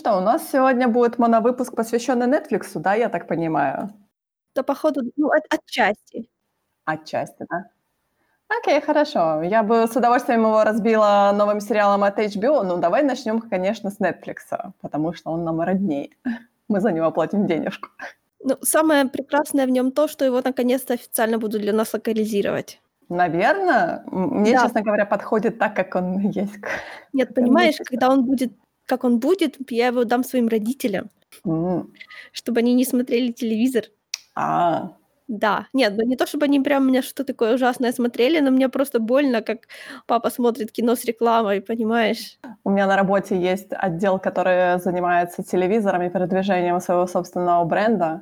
что, у нас сегодня будет моновыпуск, посвященный Netflix, да, я так понимаю? Да, походу, отчасти. Отчасти, да. Окей, хорошо. Я бы с удовольствием его разбила новым сериалом от HBO, но давай начнем, конечно, с Netflix, потому что он нам роднее. Мы за него платим денежку. Ну, самое прекрасное в нем то, что его наконец-то официально будут для нас локализировать. Наверное. Мне, да, честно говоря, подходит так, как он есть. Нет, понимаешь, когда он будет, как он будет, я его дам своим родителям, чтобы они не смотрели телевизор. А. Да. Нет, ну не то, чтобы они прям меня что-то такое ужасное смотрели, но мне просто больно, как папа смотрит кино с рекламой, понимаешь? У меня на работе есть отдел, который занимается телевизором и продвижением своего собственного бренда.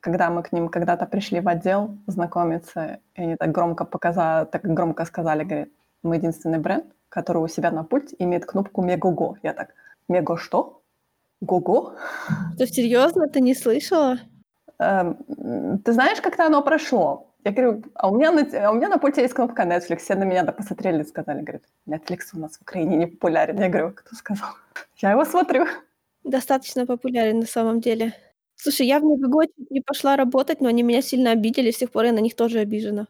Когда мы к ним когда-то пришли в отдел знакомиться, и они так громко сказали, говорят, мы единственный бренд, который у себя на пульте имеет кнопку MEGOGO. Я так, MEGO что? Гого? Что, серьезно? Ты не слышала? Ты знаешь, как-то оно прошло. Я говорю, а у меня на пульте есть кнопка Netflix. Все на меня посмотрели и сказали, говорят, Netflix у нас в Украине не популярен. Я говорю, кто сказал? Я его смотрю. Достаточно популярен на самом деле. Слушай, я в MEGOGO не пошла работать, но они меня сильно обидели, с тех пор я на них тоже обижена.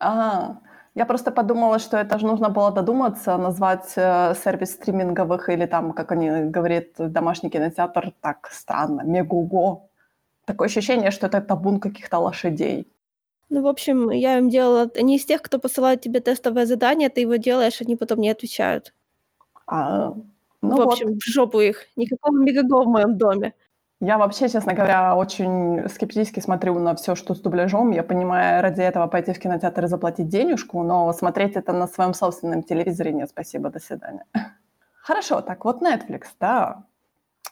А, я просто подумала, что это же нужно было додуматься, назвать сервис стриминговых или там, как они говорят, домашний кинотеатр, так странно, MEGOGO. Такое ощущение, что это табун каких-то лошадей. Ну, в общем, я им делала... Они из тех, кто посылает тебе тестовое задание, ты его делаешь, они потом не отвечают. А, ну в общем, вот. В жопу их. Никакого MEGOGO в моем доме. Я вообще, честно говоря, очень скептически смотрю на все, что с дубляжом. Я понимаю, ради этого пойти в кинотеатр и заплатить денежку, но смотреть это на своем собственном телевизоре нет, спасибо, до свидания. Хорошо, так вот Netflix, да.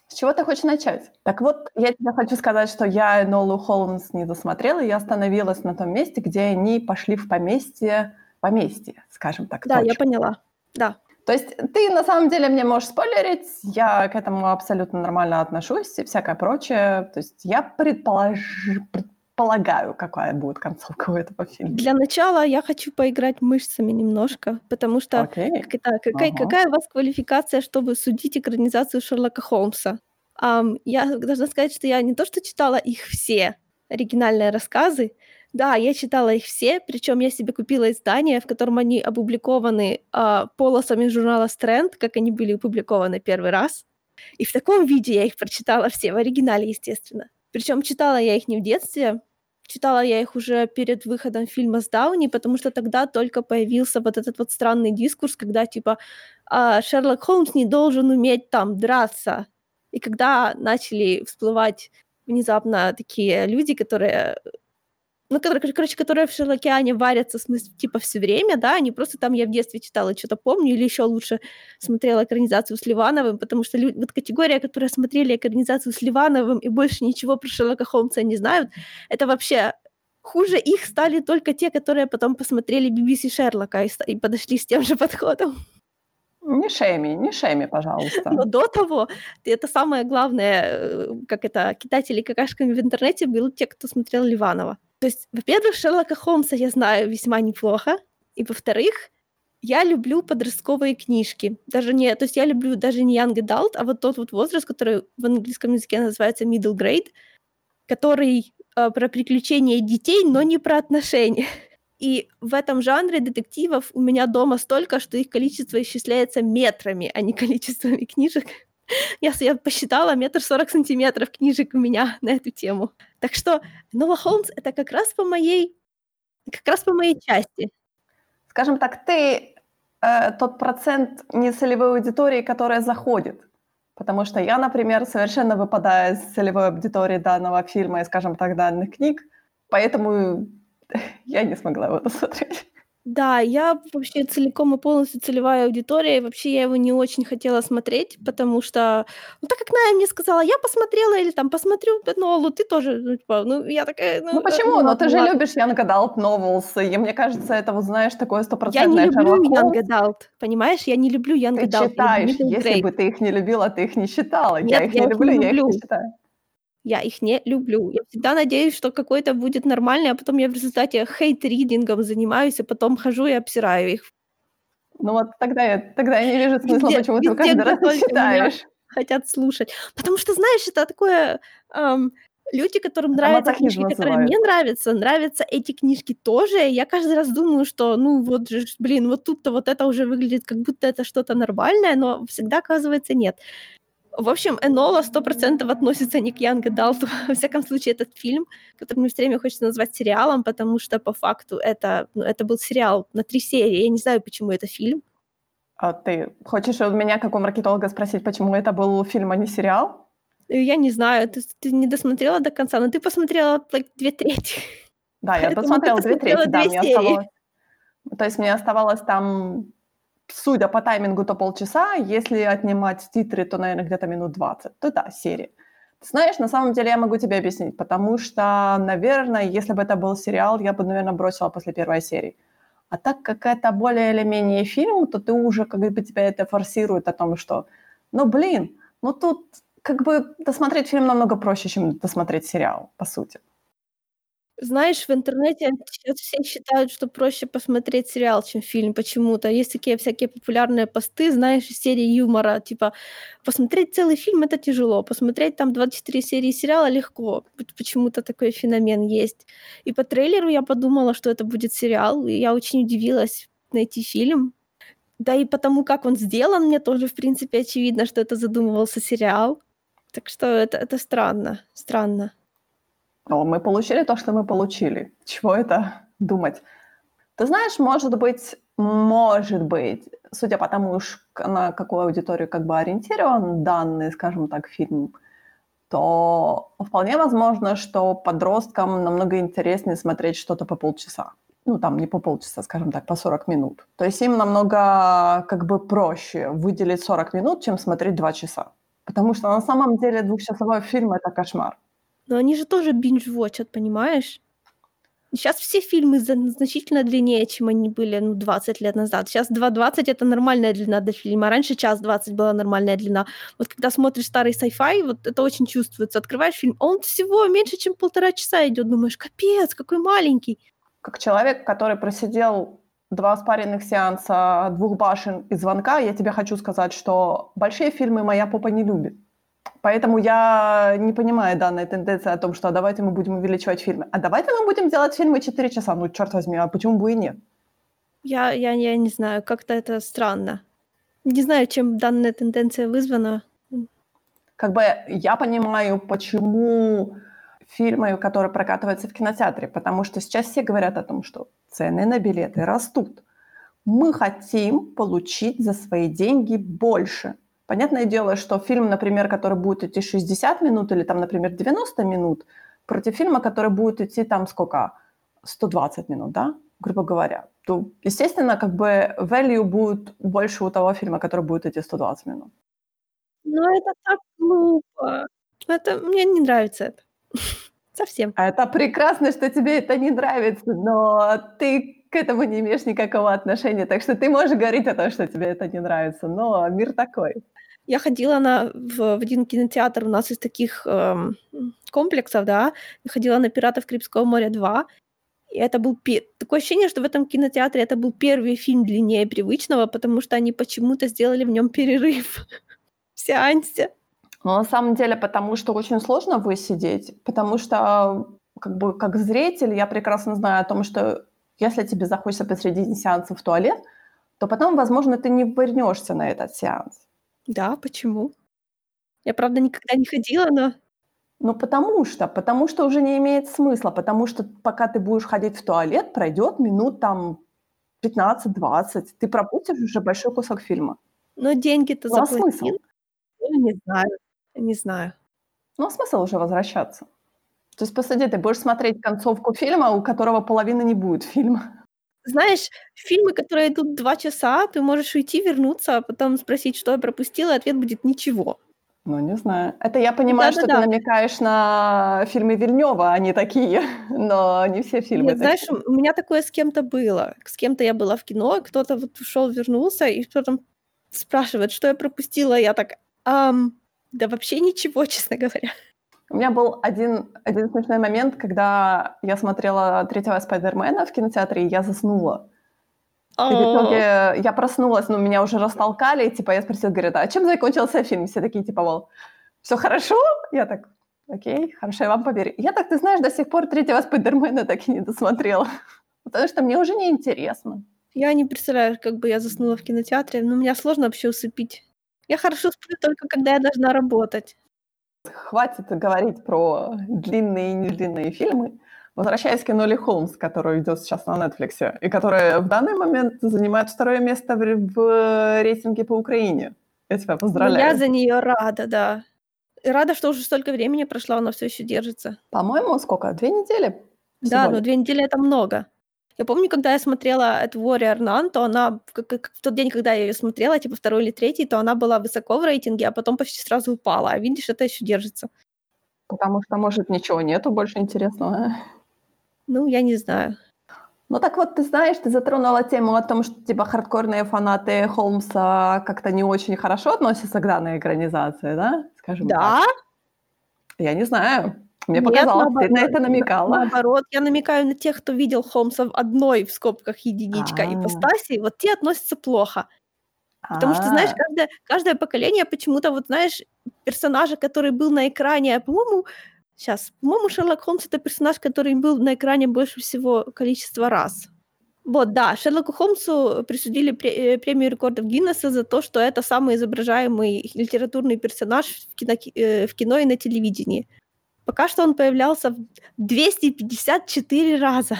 С чего ты хочешь начать? Так вот, я тебе хочу сказать, что я Нолу Холмс не досмотрела, я остановилась на том месте, где они пошли в поместье, скажем так. Да, точку. Я поняла, да. То есть ты на самом деле мне можешь спойлерить, я к этому абсолютно нормально отношусь и всякое прочее. То есть я предполагаю, какая будет концовка у этого фильма. Для начала я хочу поиграть мышцами немножко, потому что какая у вас квалификация, чтобы судить экранизацию Шерлока Холмса? Я должна сказать, что я не то что читала их все оригинальные рассказы, да, я читала их все, причем я себе купила издание, в котором они опубликованы полосами журнала «Стренд», как они были опубликованы первый раз. И в таком виде я их прочитала все, в оригинале, естественно. Причем читала я их не в детстве, читала я их уже перед выходом фильма с Дауни, потому что тогда только появился вот этот вот странный дискурс, когда типа «Шерлок Холмс не должен уметь там драться». И когда начали всплывать внезапно такие люди, которые в Шерлокеане варятся, в смысле, типа, все время, да, они просто там, я в детстве читала, что-то помню, или еще лучше смотрела экранизацию с Ливановым, потому что вот категория, которая смотрели экранизацию с Ливановым и больше ничего про Шерлока Холмса не знают, это вообще хуже их стали только те, которые потом посмотрели BBC Шерлока и подошли с тем же подходом. Не шейми, пожалуйста. Но до того, это самое главное, как это, кидатели какашками в интернете были те, кто смотрел Ливанова. То есть, во-первых, Шерлока Холмса я знаю весьма неплохо, и, во-вторых, я люблю подростковые книжки. Я люблю даже не young adult, а вот тот вот возраст, который в английском языке называется middle grade, который про приключения детей, но не про отношения. И в этом жанре детективов у меня дома столько, что их количество исчисляется метрами, а не количествами книжек. Я посчитала, 1,40 м книжек у меня на эту тему. Так что Нола Холмс — это как раз по моей части. Скажем так, ты тот процент нецелевой аудитории, которая заходит. Потому что я, например, совершенно выпадаю из целевой аудитории данного фильма и, скажем так, данных книг, поэтому я не смогла его досмотреть. Да, я вообще целиком и полностью целевая аудитория, и вообще я его не очень хотела смотреть, потому что, так как Ная мне сказала, я посмотрела, или там посмотрю Нолу, ты тоже, я такая... Ну почему? Но ты же любишь young adult novels, и мне кажется, это, вот знаешь, такое 100% Шерлок Холмс. Я не люблю young adult, понимаешь? Я не люблю young adult. Ты читаешь, если бы ты их не любила, ты их не читала. Нет, я их не люблю. Я их не читаю. Я их не люблю. Я всегда надеюсь, что какой-то будет нормальный, а потом я в результате хейт-ридингом занимаюсь, и потом хожу и обсираю их. Ну вот тогда я не вижу смысла, почему ты каждый раз читаешь. хотят слушать. Потому что, знаешь, это такое... Люди, которым нравятся книжки, которые мне нравятся эти книжки тоже. Я каждый раз думаю, что, ну, вот же, блин, вот тут-то вот это уже выглядит, как будто это что-то нормальное, но всегда, оказывается, нет. В общем, Энола 100% относится не к Young Adult. Во всяком случае, этот фильм, который мне все время хочется назвать сериалом, потому что, по факту, это был сериал на 3 серии. Я не знаю, почему это фильм. А ты хочешь у меня, как у маркетолога, спросить, почему это был фильм, а не сериал? Я не знаю, ты не досмотрела до конца, но ты посмотрела 2/3. Да, я посмотрела 2/3, да, мне оставалось... То есть мне оставалось там, судя по таймингу, то полчаса, если отнимать титры, то, наверное, где-то минут 20. То да, серии. Ты знаешь, на самом деле я могу тебе объяснить, потому что, наверное, если бы это был сериал, я бы, наверное, бросила после 1 серии. А так как это более или менее фильм, то ты уже, как бы, тебя это форсирует о том, что, ну, блин, ну тут... Как бы досмотреть фильм намного проще, чем досмотреть сериал, по сути. Знаешь, в интернете сейчас все считают, что проще посмотреть сериал, чем фильм почему-то. Есть такие всякие популярные посты, знаешь, из серии юмора, типа посмотреть целый фильм — это тяжело, посмотреть там 24 серии сериала легко. Почему-то такой феномен есть. И по трейлеру я подумала, что это будет сериал, и я очень удивилась найти фильм. Да и потому, как он сделан, мне тоже, в принципе, очевидно, что это задумывался сериал. Так что это странно, странно. Но мы получили то, что мы получили. Чего это думать? Ты знаешь, может быть, судя по тому, на какую аудиторию как бы ориентирован данный, скажем так, фильм, то вполне возможно, что подросткам намного интереснее смотреть что-то по полчаса. Ну, там не по полчаса, скажем так, по 40 минут. То есть им намного, как бы, проще выделить 40 минут, чем смотреть 2 часа. Потому что на самом деле 2-часовой фильм — это кошмар. Но они же тоже биндж-вотчат, понимаешь? Сейчас все фильмы значительно длиннее, чем они были, ну, 20 лет назад. Сейчас 2:20 — это нормальная длина для фильма. Раньше 1:20 была нормальная длина. Вот когда смотришь старый sci-fi, вот это очень чувствуется. Открываешь фильм, а он всего меньше, чем 1,5 часа идет. Думаешь, капец, какой маленький. Как человек, который просидел 2 спарринг-сеанса, 2 башен и звонка, я тебе хочу сказать, что большие фильмы моя попа не любит. Поэтому я не понимаю данной тенденции о том, что давайте мы будем увеличивать фильмы. А давайте мы будем делать фильмы 4 часа. Ну, черт возьми, а почему бы и нет? Я не знаю, как-то это странно. Не знаю, чем данная тенденция вызвана. Как бы я понимаю, почему... фильмы, которые прокатываются в кинотеатре, потому что сейчас все говорят о том, что цены на билеты растут. Мы хотим получить за свои деньги больше. Понятное дело, что фильм, например, который будет идти 60 минут или, там, например, 90 минут, против фильма, который будет идти, там, сколько? 120 минут, да? Грубо говоря. То, естественно, как бы value будет больше у того фильма, который будет идти 120 минут. Но это так глупо. Мне не нравится это. Совсем. А это прекрасно, что тебе это не нравится, но ты к этому не имеешь никакого отношения, так что ты можешь говорить о том, что тебе это не нравится, но мир такой. Я ходила в один кинотеатр, у нас из таких комплексов, да, я ходила на «Пиратов Карибского моря 2», и это был такое ощущение, что в этом кинотеатре это был первый фильм длиннее привычного, потому что они почему-то сделали в нем перерыв в сеансе. Но на самом деле, потому что очень сложно высидеть, потому что, как бы, как зритель, я прекрасно знаю о том, что если тебе захочется посреди сеанса в туалет, то потом, возможно, ты не вернешься на этот сеанс. Да, почему? Я, правда, никогда не ходила, но... Ну, потому что уже не имеет смысла, потому что пока ты будешь ходить в туалет, пройдет минут, там, 15-20, ты пропустишь уже большой кусок фильма. Но деньги-то заплатил. Не знаю. Не знаю. Ну, смысл уже возвращаться. То есть, по сути, ты будешь смотреть концовку фильма, у которого половины не будет фильма. Знаешь, фильмы, которые идут 2 часа, ты можешь уйти, вернуться, а потом спросить, что я пропустила, и ответ будет ничего. Ну, не знаю. Это я понимаю, да-да-да, что ты намекаешь на фильмы Вильнёва, они такие, но не все фильмы. Нет, знаешь, у меня такое с кем-то было. С кем-то я была в кино, кто-то вот ушёл, вернулся, и кто-то спрашивает, что я пропустила, я так... Да вообще ничего, честно говоря. У меня был один смешной момент, когда я смотрела 3-го «Спайдермена» в кинотеатре, и я заснула. И в итоге я проснулась, но меня уже растолкали, и, типа, я спросила, говорит, а чем закончился фильм? Все такие, типа, мол, все хорошо? Я так, окей, хорошо, я вам поверю. Я так, ты знаешь, до сих пор третьего Спайдермена так и не досмотрела, потому что мне уже неинтересно. Я не представляю, как бы я заснула в кинотеатре, но меня сложно вообще усыпить. Я хорошо сплю только, когда я должна работать. Хватит говорить про длинные и недлинные фильмы. Возвращаясь к Ноле Холмс, которая идет сейчас на Netflix, и которая в данный момент занимает второе место в рейтинге по Украине. Я тебя поздравляю. Я за нее рада, да. И рада, что уже столько времени прошло, она все еще держится. По-моему, сколько? 2 недели? Всего? Да, но 2 недели это много. Я помню, когда я смотрела эту Warrior Nun, то она, в тот день, когда я ее смотрела, типа 2-й или 3-й, то она была высоко в рейтинге, а потом почти сразу упала. А видишь, это еще держится. Потому что, может, ничего нету больше интересного. Ну, я не знаю. Ну, так вот, ты знаешь, ты затронула тему о том, что, типа, хардкорные фанаты Холмса как-то не очень хорошо относятся к данной экранизации, да? Скажем так. Да? Я не знаю. Мне показалось, ты на это намекала. Наоборот, я намекаю на тех, кто видел Холмса в одной, в скобках, единичка ипостаси, вот те относятся плохо. Потому что, знаешь, каждое поколение почему-то, вот, знаешь, персонажа, который был на экране, по-моему... Сейчас. По-моему, Шерлок Холмс — это персонаж, который был на экране больше всего количество раз. Вот, да, Шерлоку Холмсу присудили премию рекордов Гиннесса за то, что это самый изображаемый литературный персонаж в кино и на телевидении. Пока что он появлялся 254 раза.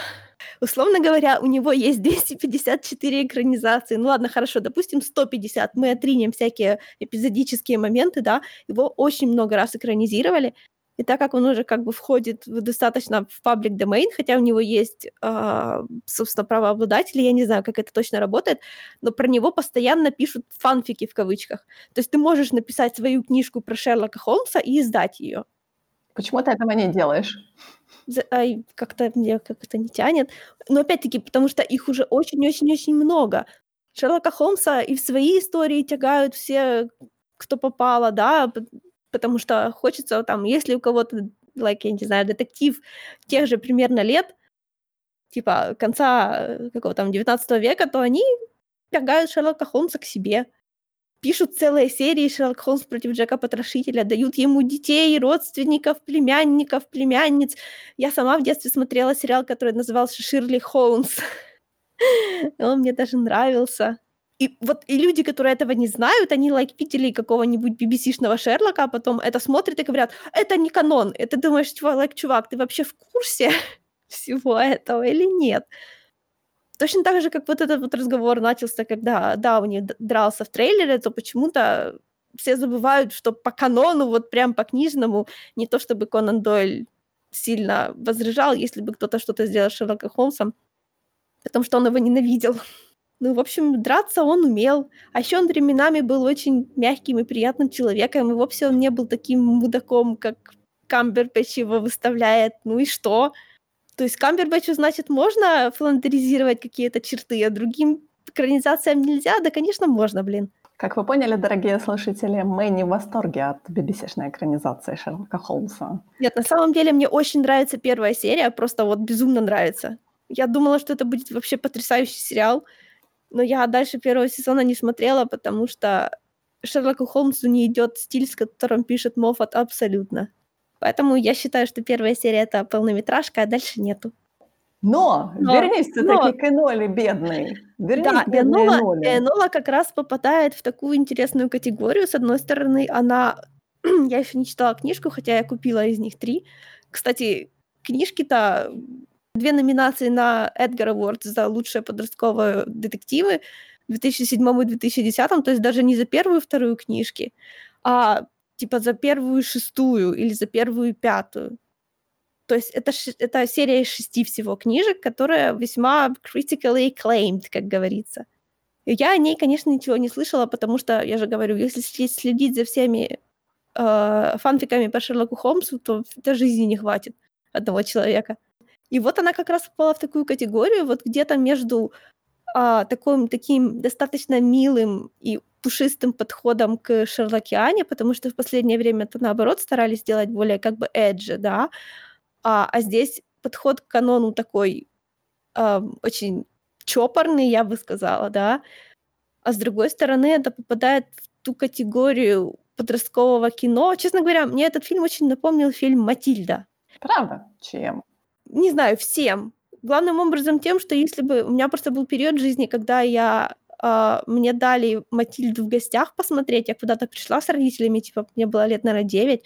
Условно говоря, у него есть 254 экранизации. Ну ладно, хорошо, допустим, 150. Мы отринем всякие эпизодические моменты, да. Его очень много раз экранизировали. И так как он уже как бы входит достаточно в public domain, хотя у него есть, собственно, правообладатели, я не знаю, как это точно работает, но про него постоянно пишут фанфики в кавычках. То есть ты можешь написать свою книжку про Шерлока Холмса и издать ее. Почему ты этого не делаешь? Как-то мне как-то не тянет. Но опять-таки, потому что их уже очень-очень-очень много. Шерлока Холмса и в свои истории тягают все, кто попало, да, потому что хочется, там, если у кого-то, я не знаю, детектив тех же примерно лет, типа конца какого там 19 века, то они тягают Шерлока Холмса к себе. Пишут целые серии «Шерлок Холмс против Джека-потрошителя», дают ему детей, родственников, племянников, племянниц. Я сама в детстве смотрела сериал, который назывался «Ширли Холмс». Он мне даже нравился. И вот и люди, которые этого не знают, они видели какого-нибудь BBC-шного Шерлока, а потом это смотрят и говорят, это не канон. И ты думаешь, чувак, ты вообще в курсе всего этого или нет? Точно так же, как вот этот вот разговор начался, когда Дауни дрался в трейлере, то почему-то все забывают, что по канону, вот прям по книжному, не то чтобы Конан Дойль сильно возражал, если бы кто-то что-то сделал с Шерлоком Холмсом, потому что он его ненавидел. Ну, в общем, драться он умел. А еще он временами был очень мягким и приятным человеком, и вовсе он не был таким мудаком, как Камбербэтч его выставляет. Ну и что? То есть Камбербэтчу, значит, можно фландеризировать какие-то черты, а другим экранизациям нельзя? Да, конечно, можно, блин. Как вы поняли, дорогие слушатели, мы не в восторге от BBC-шной экранизации Шерлока Холмса. Нет, на самом деле мне очень нравится первая серия, просто вот безумно нравится. Я думала, что это будет вообще потрясающий сериал, но я дальше первого сезона не смотрела, потому что Шерлоку Холмсу не идет стиль, с которым пишет Моффат, абсолютно. Поэтому я считаю, что первая серия — это полнометражка, а дальше нету. Но вернись все-таки к Эноле, бедной. Да, Энола как раз попадает в такую интересную категорию. С одной стороны, она... Я еще не читала книжку, хотя я купила из них 3. Кстати, книжки-то... 2 номинации на Эдгар Awards за лучшие подростковые детективы в 2007 и 2010, то есть даже не за первую и вторую книжки, а типа за первую и 6 или за первую и 5. То есть это серия из 6 всего книжек, которая весьма critically acclaimed, как говорится. И я о ней, конечно, ничего не слышала, потому что, я же говорю, если следить за всеми фанфиками по Шерлоку Холмсу, то жизни не хватит одного человека. И вот она как раз попала в такую категорию, вот где-то между таким достаточно милым и пушистым подходом к Шерлокиане, потому что в последнее время это, наоборот, старались делать более как бы эджи, да, а здесь подход к канону такой очень чопорный, я бы сказала, да. А с другой стороны, это попадает в ту категорию подросткового кино. Честно говоря, мне этот фильм очень напомнил фильм «Матильда». Правда? Чем? Не знаю, всем. Главным образом тем, что если бы... У меня просто был период жизни, когда я... мне дали «Матильду» в гостях посмотреть. Я куда-то пришла с родителями, типа, мне было лет, наверное, 9.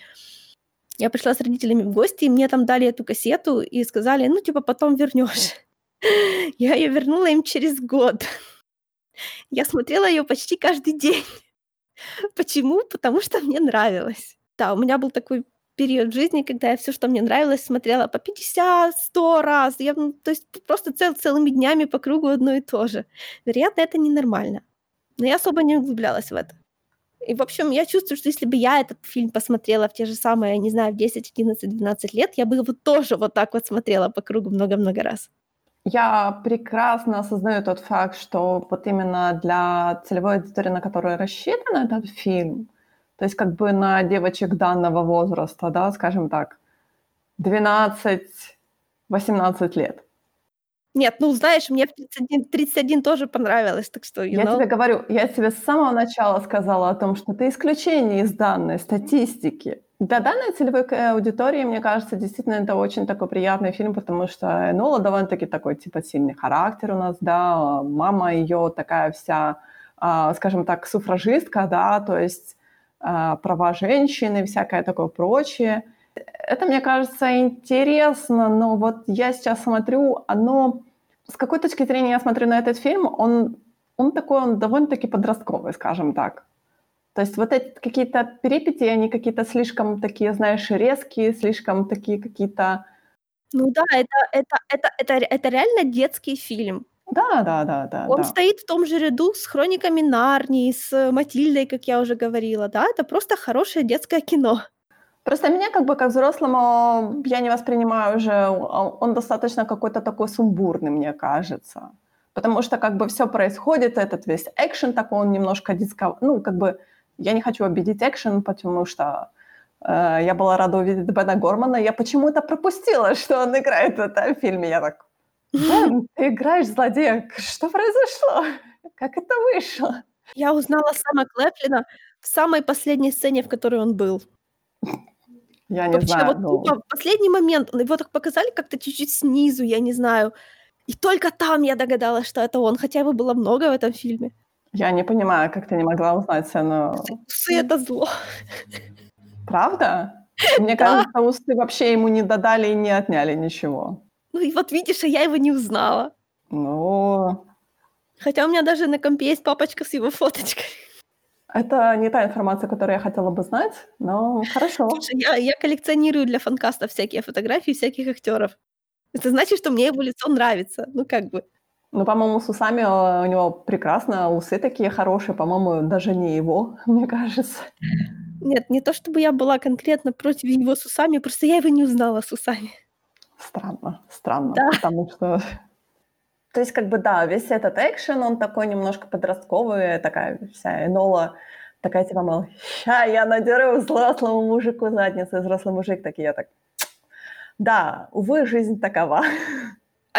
Я пришла с родителями в гости, и мне там дали эту кассету и сказали, ну, типа, потом вернёшь. Я её вернула им через год. Я смотрела её почти каждый день. Почему? Потому что мне нравилось. Да, у меня был такой период жизни, когда я всё, что мне нравилось, смотрела по 50-100 раз. Я, то есть просто целыми днями по кругу одно и то же. Вероятно, это ненормально. Но я особо не углублялась в это. И, в общем, я чувствую, что если бы я этот фильм посмотрела в те же самые, не знаю, в 10, 11, 12 лет, я бы его тоже вот так вот смотрела по кругу много-много раз. Я прекрасно осознаю тот факт, что вот именно для целевой аудитории, на которую рассчитан этот фильм, то есть как бы на девочек данного возраста, да, скажем так, 12-18 лет. Нет, ну знаешь, мне в 31 тоже понравилось, так что... Я тебе с самого начала сказала о том, что ты исключение из данной статистики. Для данной целевой аудитории, мне кажется, действительно это очень такой приятный фильм, потому что Нола довольно-таки такой, типа, сильный характер у нас, да, мама ее такая вся, скажем так, суфражистка, да, то есть права женщины, всякое такое прочее. Это, мне кажется, интересно, но вот я сейчас смотрю, оно... С какой точки зрения я смотрю на этот фильм, он такой, он довольно-таки подростковый, скажем так. То есть вот эти какие-то перипетии, они какие-то слишком такие, знаешь, резкие, слишком такие какие-то... Ну да, это реально детский фильм. Да. Он стоит в том же ряду с «Хрониками Нарнии», с «Матильдой», как я уже говорила, да? Это просто хорошее детское кино. Просто меня как бы как взрослому, я не воспринимаю уже, он достаточно какой-то такой сумбурный, мне кажется. Потому что как бы всё происходит, этот весь экшен такой, он немножко диско... Ну, как бы я не хочу обидеть экшен, потому что я была рада увидеть Бена Гормана. Я почему-то пропустила, что он играет в этом фильме. Я так, Бен, ты играешь злодея, что произошло? Как это вышло? Я узнала Сэма Клэфлина в самой последней сцене, в которой он был. Я не знаю. Вот, но... тупо, в последний момент его так показали как-то чуть-чуть снизу, я не знаю. И только там я догадалась, что это он, хотя его было много в этом фильме. Я не понимаю, как ты не могла узнать цену. Усы — это зло. Правда? Мне кажется, усы вообще ему не додали и не отняли ничего. Ну и вот видишь, а я его не узнала. Ну... Хотя у меня даже на компе есть папочка с его фоточкой. Это не та информация, которую я хотела бы знать, но хорошо. Слушай, я коллекционирую для фанкаста всякие фотографии всяких актёров. Это значит, что мне его лицо нравится, ну как бы. Ну, по-моему, с усами у него прекрасно, усы такие хорошие, по-моему, даже не его, мне кажется. Нет, не то чтобы я была конкретно против него с усами, просто я его не узнала с усами. Странно, да. Потому что... То есть, как бы, да, весь этот экшен, он такой немножко подростковый, такая вся Энола, такая типа, мол, ща я надеру взрослому мужику задницу, и взрослый мужик такие, я так, да, увы, жизнь такова.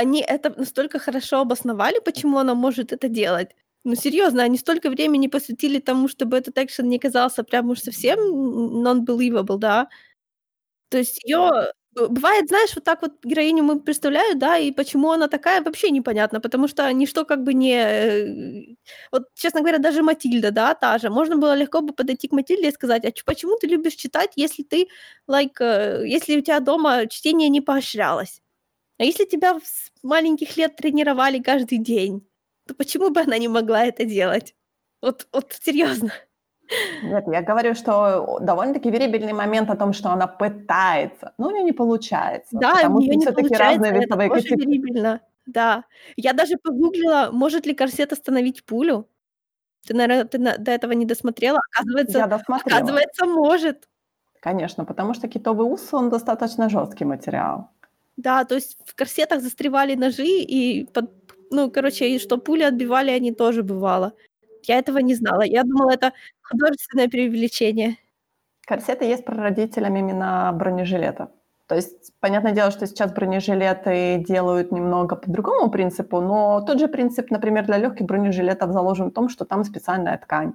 Они это настолько хорошо обосновали, почему она может это делать. Ну, серьезно, они столько времени посвятили тому, чтобы этот экшен не казался прям уж совсем non-believable, да. То есть ее... Бывает, знаешь, вот так вот героиню мы представляю, да, и почему она такая, вообще непонятно, потому что ничто как бы не... Вот, честно говоря, даже Матильда, да, та же. Можно было легко бы подойти к Матильде и сказать, а почему ты любишь читать, если ты, если у тебя дома чтение не поощрялось? А если тебя с маленьких лет тренировали каждый день, то почему бы она не могла это делать? Вот серьезно. Нет, я говорю, что довольно-таки верибельный момент о том, что она пытается, но у неё не получается. Да, потому у неё не получается, это тоже верибельно, да. Я даже погуглила, может ли корсет остановить пулю. Ты, наверное, до этого не досмотрела. Оказывается, может. Конечно, потому что китовый ус, он достаточно жёсткий материал. Да, то есть в корсетах застревали ножи, и, и что пули отбивали, они тоже бывало. Я этого не знала. Я думала, это художественное преувеличение. Корсеты есть прародителями именно бронежилета. То есть, понятное дело, что сейчас бронежилеты делают немного по другому принципу, но тот же принцип, например, для легких бронежилетов заложен в том, что там специальная ткань.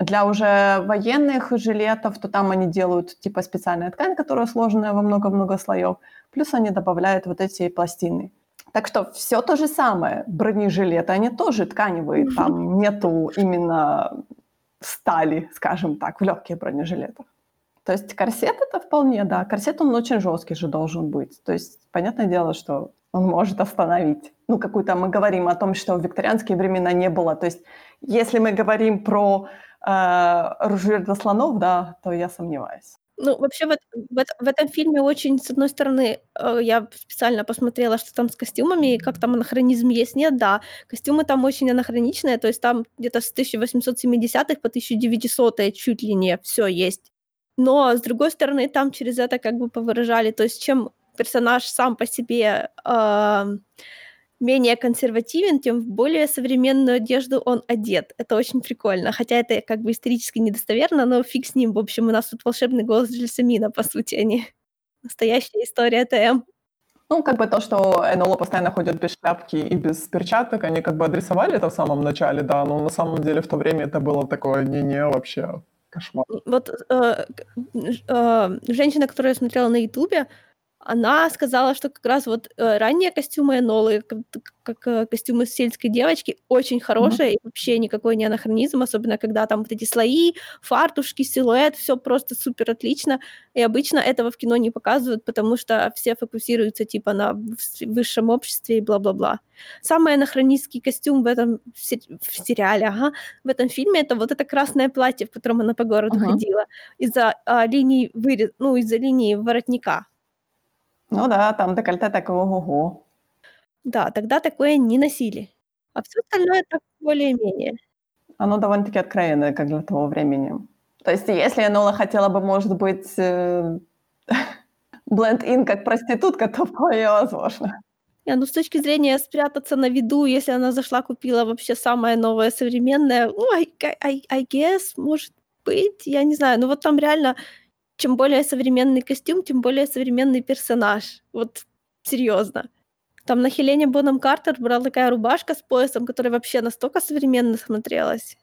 Для уже военных жилетов, то там они делают типа специальная ткань, которая сложена во много-много слоев, плюс они добавляют вот эти пластины. Так что все то же самое. Бронежилеты, они тоже тканевые, там нету именно стали, скажем так, в легких бронежилетах. То есть корсет это вполне, да. Корсет он очень жесткий же должен быть. То есть понятное дело, что он может остановить. Ну, какую-то мы говорим о том, что в викторианские времена не было. То есть если мы говорим про ружье для слонов, да, то я сомневаюсь. Ну, вообще в этом фильме очень, с одной стороны, я специально посмотрела, что там с костюмами, и как там анахронизм есть, нет, да. Костюмы там очень анахроничные, то есть там где-то с 1870-х по 1900-е чуть ли не все есть. Но, с другой стороны, там через это как бы повыражали, то есть чем персонаж сам по себе менее консервативен, тем в более современную одежду он одет. Это очень прикольно, хотя это как бы исторически недостоверно, но фиг с ним. В общем, у нас тут волшебный голос Джельсамина, по сути, а не настоящая история ТМ. Ну, как бы то, что Энола постоянно ходит без шляпки и без перчаток, они как бы адресовали это в самом начале, да, но на самом деле в то время это было такое не-не вообще... Кошмар. Вот женщина, которую я смотрела на Ютубе, она сказала, что как раз вот ранние костюмы Энолы, как костюмы сельской девочки, очень хорошие, и вообще никакой не анахронизм, особенно когда там вот эти слои, фартушки, силуэт, все просто супер отлично. И обычно этого в кино не показывают, потому что все фокусируются типа на высшем обществе и бла-бла-бла. Самый анахронистский костюм в этом сериале, в этом фильме, это вот это красное платье, в котором она по городу ходила, из-за линии из-за линии воротника. Ну да, там декольте такого ого-го. Да, тогда такое не носили. А все остальное так более-менее. Оно довольно-таки откровенное, как для того времени. То есть если Энола хотела бы, может быть, blend-in как проститутка, то вполне возможно. Не, ну с точки зрения спрятаться на виду, если она зашла, купила вообще самое новое, современное, ну, I guess, может быть, я не знаю. Ну вот там реально... Чем более современный костюм, тем более современный персонаж. Вот серьезно. Там на Хелене Бонем Картер брала такая рубашка с поясом, которая вообще настолько современно смотрелась.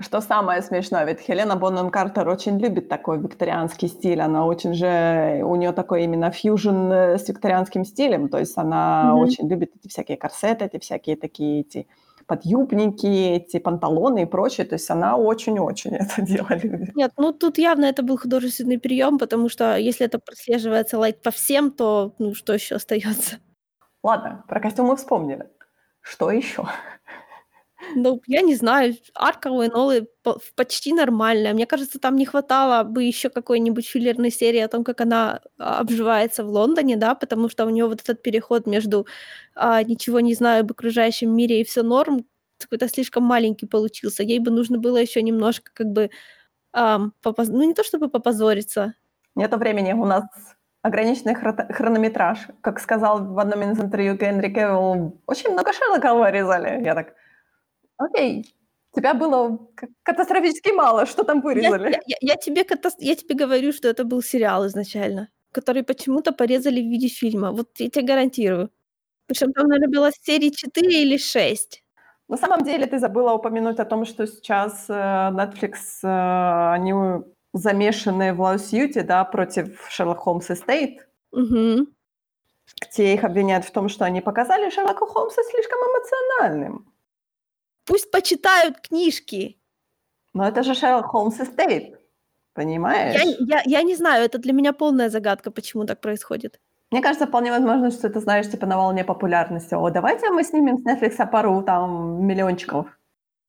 Что самое смешное, ведь Хелена Бонем Картер очень любит такой викторианский стиль. Она очень же... У нее такой именно фьюжн с викторианским стилем. То есть она очень любит эти всякие корсеты, эти всякие такие эти подъюбники, эти панталоны и прочее. То есть она очень-очень это делала. Нет, ну тут явно это был художественный прием, потому что если это прослеживается по всем, то ну что еще остается? Ладно, про костюмы вспомнили. Что еще? Ну, я не знаю. Арка у Энолы почти нормальная. Мне кажется, там не хватало бы еще какой-нибудь филлерной серии о том, как она обживается в Лондоне, да, потому что у нее вот этот переход между «ничего не знаю об окружающем мире» и «все норм» какой-то слишком маленький получился. Ей бы нужно было еще немножко как бы... не то чтобы попозориться. Нету времени, у нас ограниченный хронометраж. Как сказал в одном из интервью Генри Кавилл, очень много Шерлока вырезали. Я так... Окей, тебя было катастрофически мало, что там вырезали? Я тебе говорю, что это был сериал изначально, который почему-то порезали в виде фильма. Вот я тебе гарантирую. Причем там, наверное, было серии 4 или 6. На самом деле ты забыла упомянуть о том, что сейчас Netflix, они замешаны в лawsuit, да, против Шерлок Холмс и Стейт. Угу. Где их обвиняют в том, что они показали Шерлоку Холмса слишком эмоциональным. Пусть почитают книжки. Но это же Шерлок Холмс и Стейт, понимаешь? Я не знаю, это для меня полная загадка, почему так происходит. Мне кажется, вполне возможно, что ты знаешь, типа, на волне популярности. О, давайте мы снимем с Netflix пару там миллиончиков.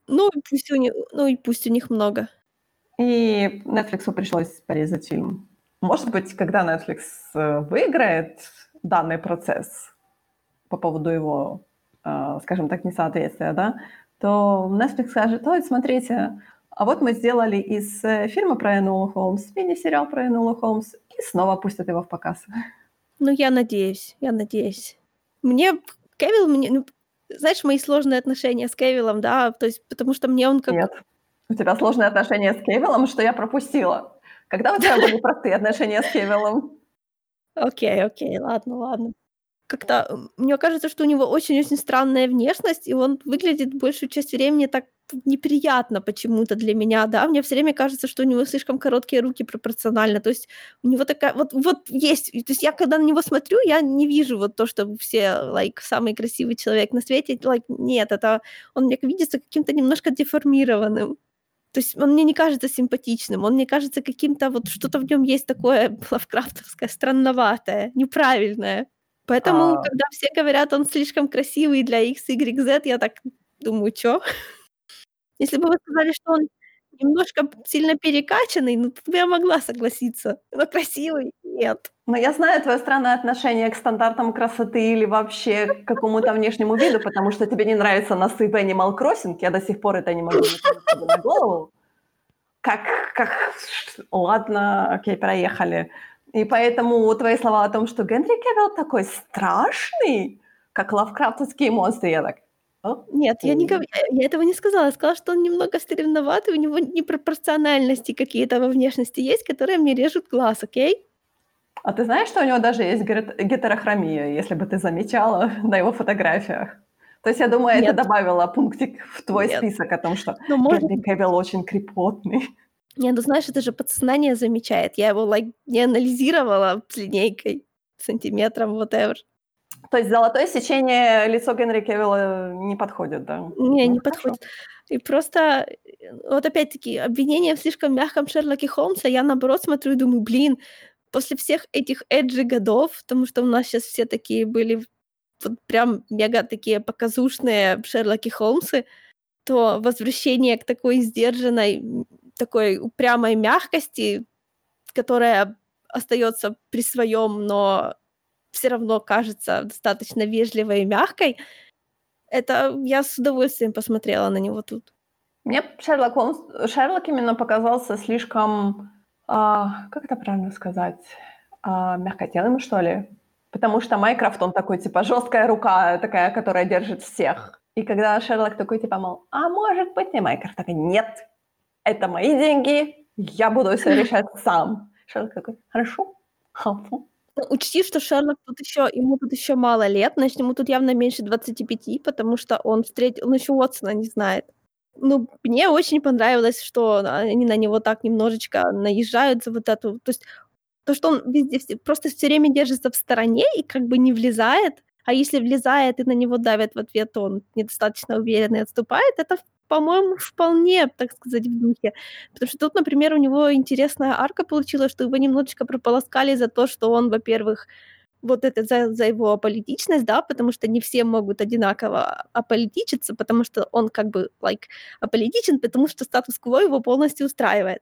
Ну и пусть у них много. И Netflix пришлось порезать фильм. Может быть, когда Netflix выиграет данный процесс по поводу его, скажем так, несоответствия, да, то Netflix скажет: ой, смотрите, а вот мы сделали из фильма про Энолу Холмс мини-сериал про Энолу Холмс, и снова пустят его в показ. Ну, я надеюсь. Кевилл, знаешь, мои сложные отношения с Кевиллом, да, то есть потому что мне он как... Нет, у тебя сложные отношения с Кевиллом, что я пропустила. Когда у тебя были простые отношения с Кевиллом? Окей, ладно. Как-то мне кажется, что у него очень-очень странная внешность, и он выглядит большую часть времени так неприятно почему-то для меня, да. Мне все время кажется, что у него слишком короткие руки пропорционально. То есть у него такая... Вот есть... То есть я, когда на него смотрю, я не вижу вот то, что все, самый красивый человек на свете. Нет, это... Он мне видится каким-то немножко деформированным. То есть он мне не кажется симпатичным, он мне кажется каким-то... Вот что-то в нем есть такое лавкрафтовское, странноватое, неправильное. Поэтому, когда все говорят, он слишком красивый для X, Y, Z, я так думаю, чё? Если бы вы сказали, что он немножко сильно перекачанный, тут бы я могла согласиться. Но красивый нет. Но я знаю твое странное отношение к стандартам красоты или вообще к какому-то внешнему виду, потому что тебе не нравится насып Animal Crossing. Я до сих пор это не могу себе на голову. Ладно, окей, проехали. И поэтому твои слова о том, что Генри Кавилл такой страшный, как лавкрафтовские монстры, я так... Нет, я этого не сказала. Я сказала, что он немного стрельноватый, у него непропорциональности какие-то во внешности есть, которые мне режут глаз, окей? А ты знаешь, что у него даже есть гетерохромия, если бы ты замечала на его фотографиях? То есть, я думаю, Нет. Это добавило пунктик в твой Нет. список о том, что Генри Кавилл очень крепотный. Нет, ну знаешь, это же подсознание замечает. Я его не анализировала с линейкой, сантиметром, whatever. То есть золотое сечение лицо Генри Кавилла не подходит, да? Не подходит. И просто, вот опять-таки, обвинение в слишком мягком Шерлоке Холмса, я наоборот смотрю и думаю, блин, после всех этих эджи годов, потому что у нас сейчас все такие были вот прям мега такие показушные Шерлоки Холмсы, то возвращение к такой сдержанной, такой упрямой мягкости, которая остается при своем, но все равно кажется достаточно вежливой и мягкой, это я с удовольствием посмотрела на него тут. Мне Шерлок именно показался слишком, как это правильно сказать, мягкотелым, что ли? Потому что Майкрофт, он такой, типа, жесткая рука, такая, которая держит всех. И когда Шерлок такой, типа, мол, а может быть не Майкрофт, такой, нет, это мои деньги, я буду все решать сам. Шерлок такой, хорошо. Учти, что Шерлок ему тут еще мало лет, значит, ему тут явно меньше 25, потому что он еще Уотсона не знает. Ну, мне очень понравилось, что они на него так немножечко наезжают за вот эту... То есть то, что он везде просто все время держится в стороне и как бы не влезает, а если влезает и на него давят в ответ, то он недостаточно уверенно отступает, это, по-моему, вполне, так сказать, в духе. Потому что тут, например, у него интересная арка получилась, что его немножечко прополоскали за то, что он, во-первых, вот это за его аполитичность, да, потому что не все могут одинаково аполитичиться, потому что он как бы, аполитичен, потому что статус-кво его полностью устраивает.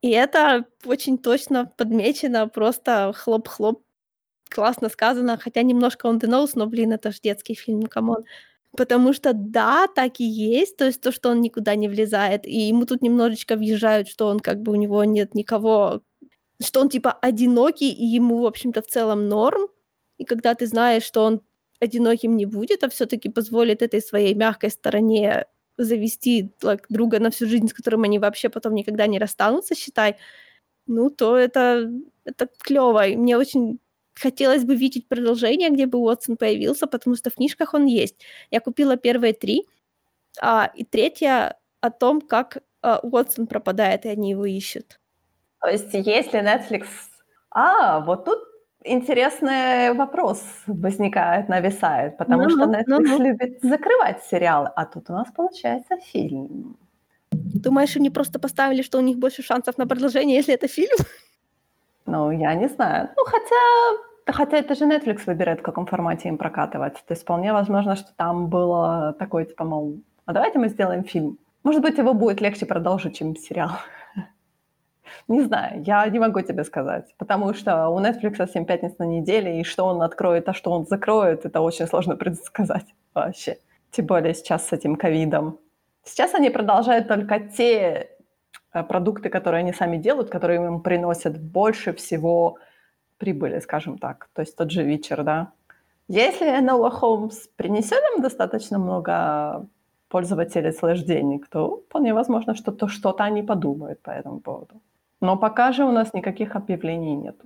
И это очень точно подмечено, просто хлоп-хлоп, классно сказано, хотя немножко on the nose, но, блин, это же детский фильм, камон. Потому что, да, так и есть, то есть то, что он никуда не влезает, и ему тут немножечко въезжают, что он как бы у него нет никого, что он типа одинокий, и ему, в общем-то, в целом норм, и когда ты знаешь, что он одиноким не будет, а всё-таки позволит этой своей мягкой стороне завести друга на всю жизнь, с которым они вообще потом никогда не расстанутся, считай, ну, то это клёво, и мне очень... Хотелось бы видеть продолжение, где бы Уотсон появился, потому что в книжках он есть. Я купила первые 3, и третья о том, как Уотсон пропадает, и они его ищут. То есть если Netflix... вот тут интересный вопрос возникает, нависает, потому что Netflix любит закрывать сериалы, а тут у нас получается фильм. Думаешь, они просто поставили, что у них больше шансов на продолжение, если это фильм? Ну, я не знаю. Ну, хотя это же Netflix выбирает, в каком формате им прокатывать. То есть вполне возможно, что там было такое, типа, мол, а давайте мы сделаем фильм. Может быть, его будет легче продолжить, чем сериал. Не знаю, я не могу тебе сказать. Потому что у Netflix 7 пятниц на неделе, и что он откроет, а что он закроет, это очень сложно предсказать вообще. Тем более сейчас с этим ковидом. Сейчас они продолжают только те... продукты, которые они сами делают, которые им приносят больше всего прибыли, скажем так. То есть тот же вечер, да. Если Нола Холмс принесет нам достаточно много пользователей /денег, то вполне возможно, что что-то они подумают по этому поводу. Но пока же у нас никаких объявлений нет.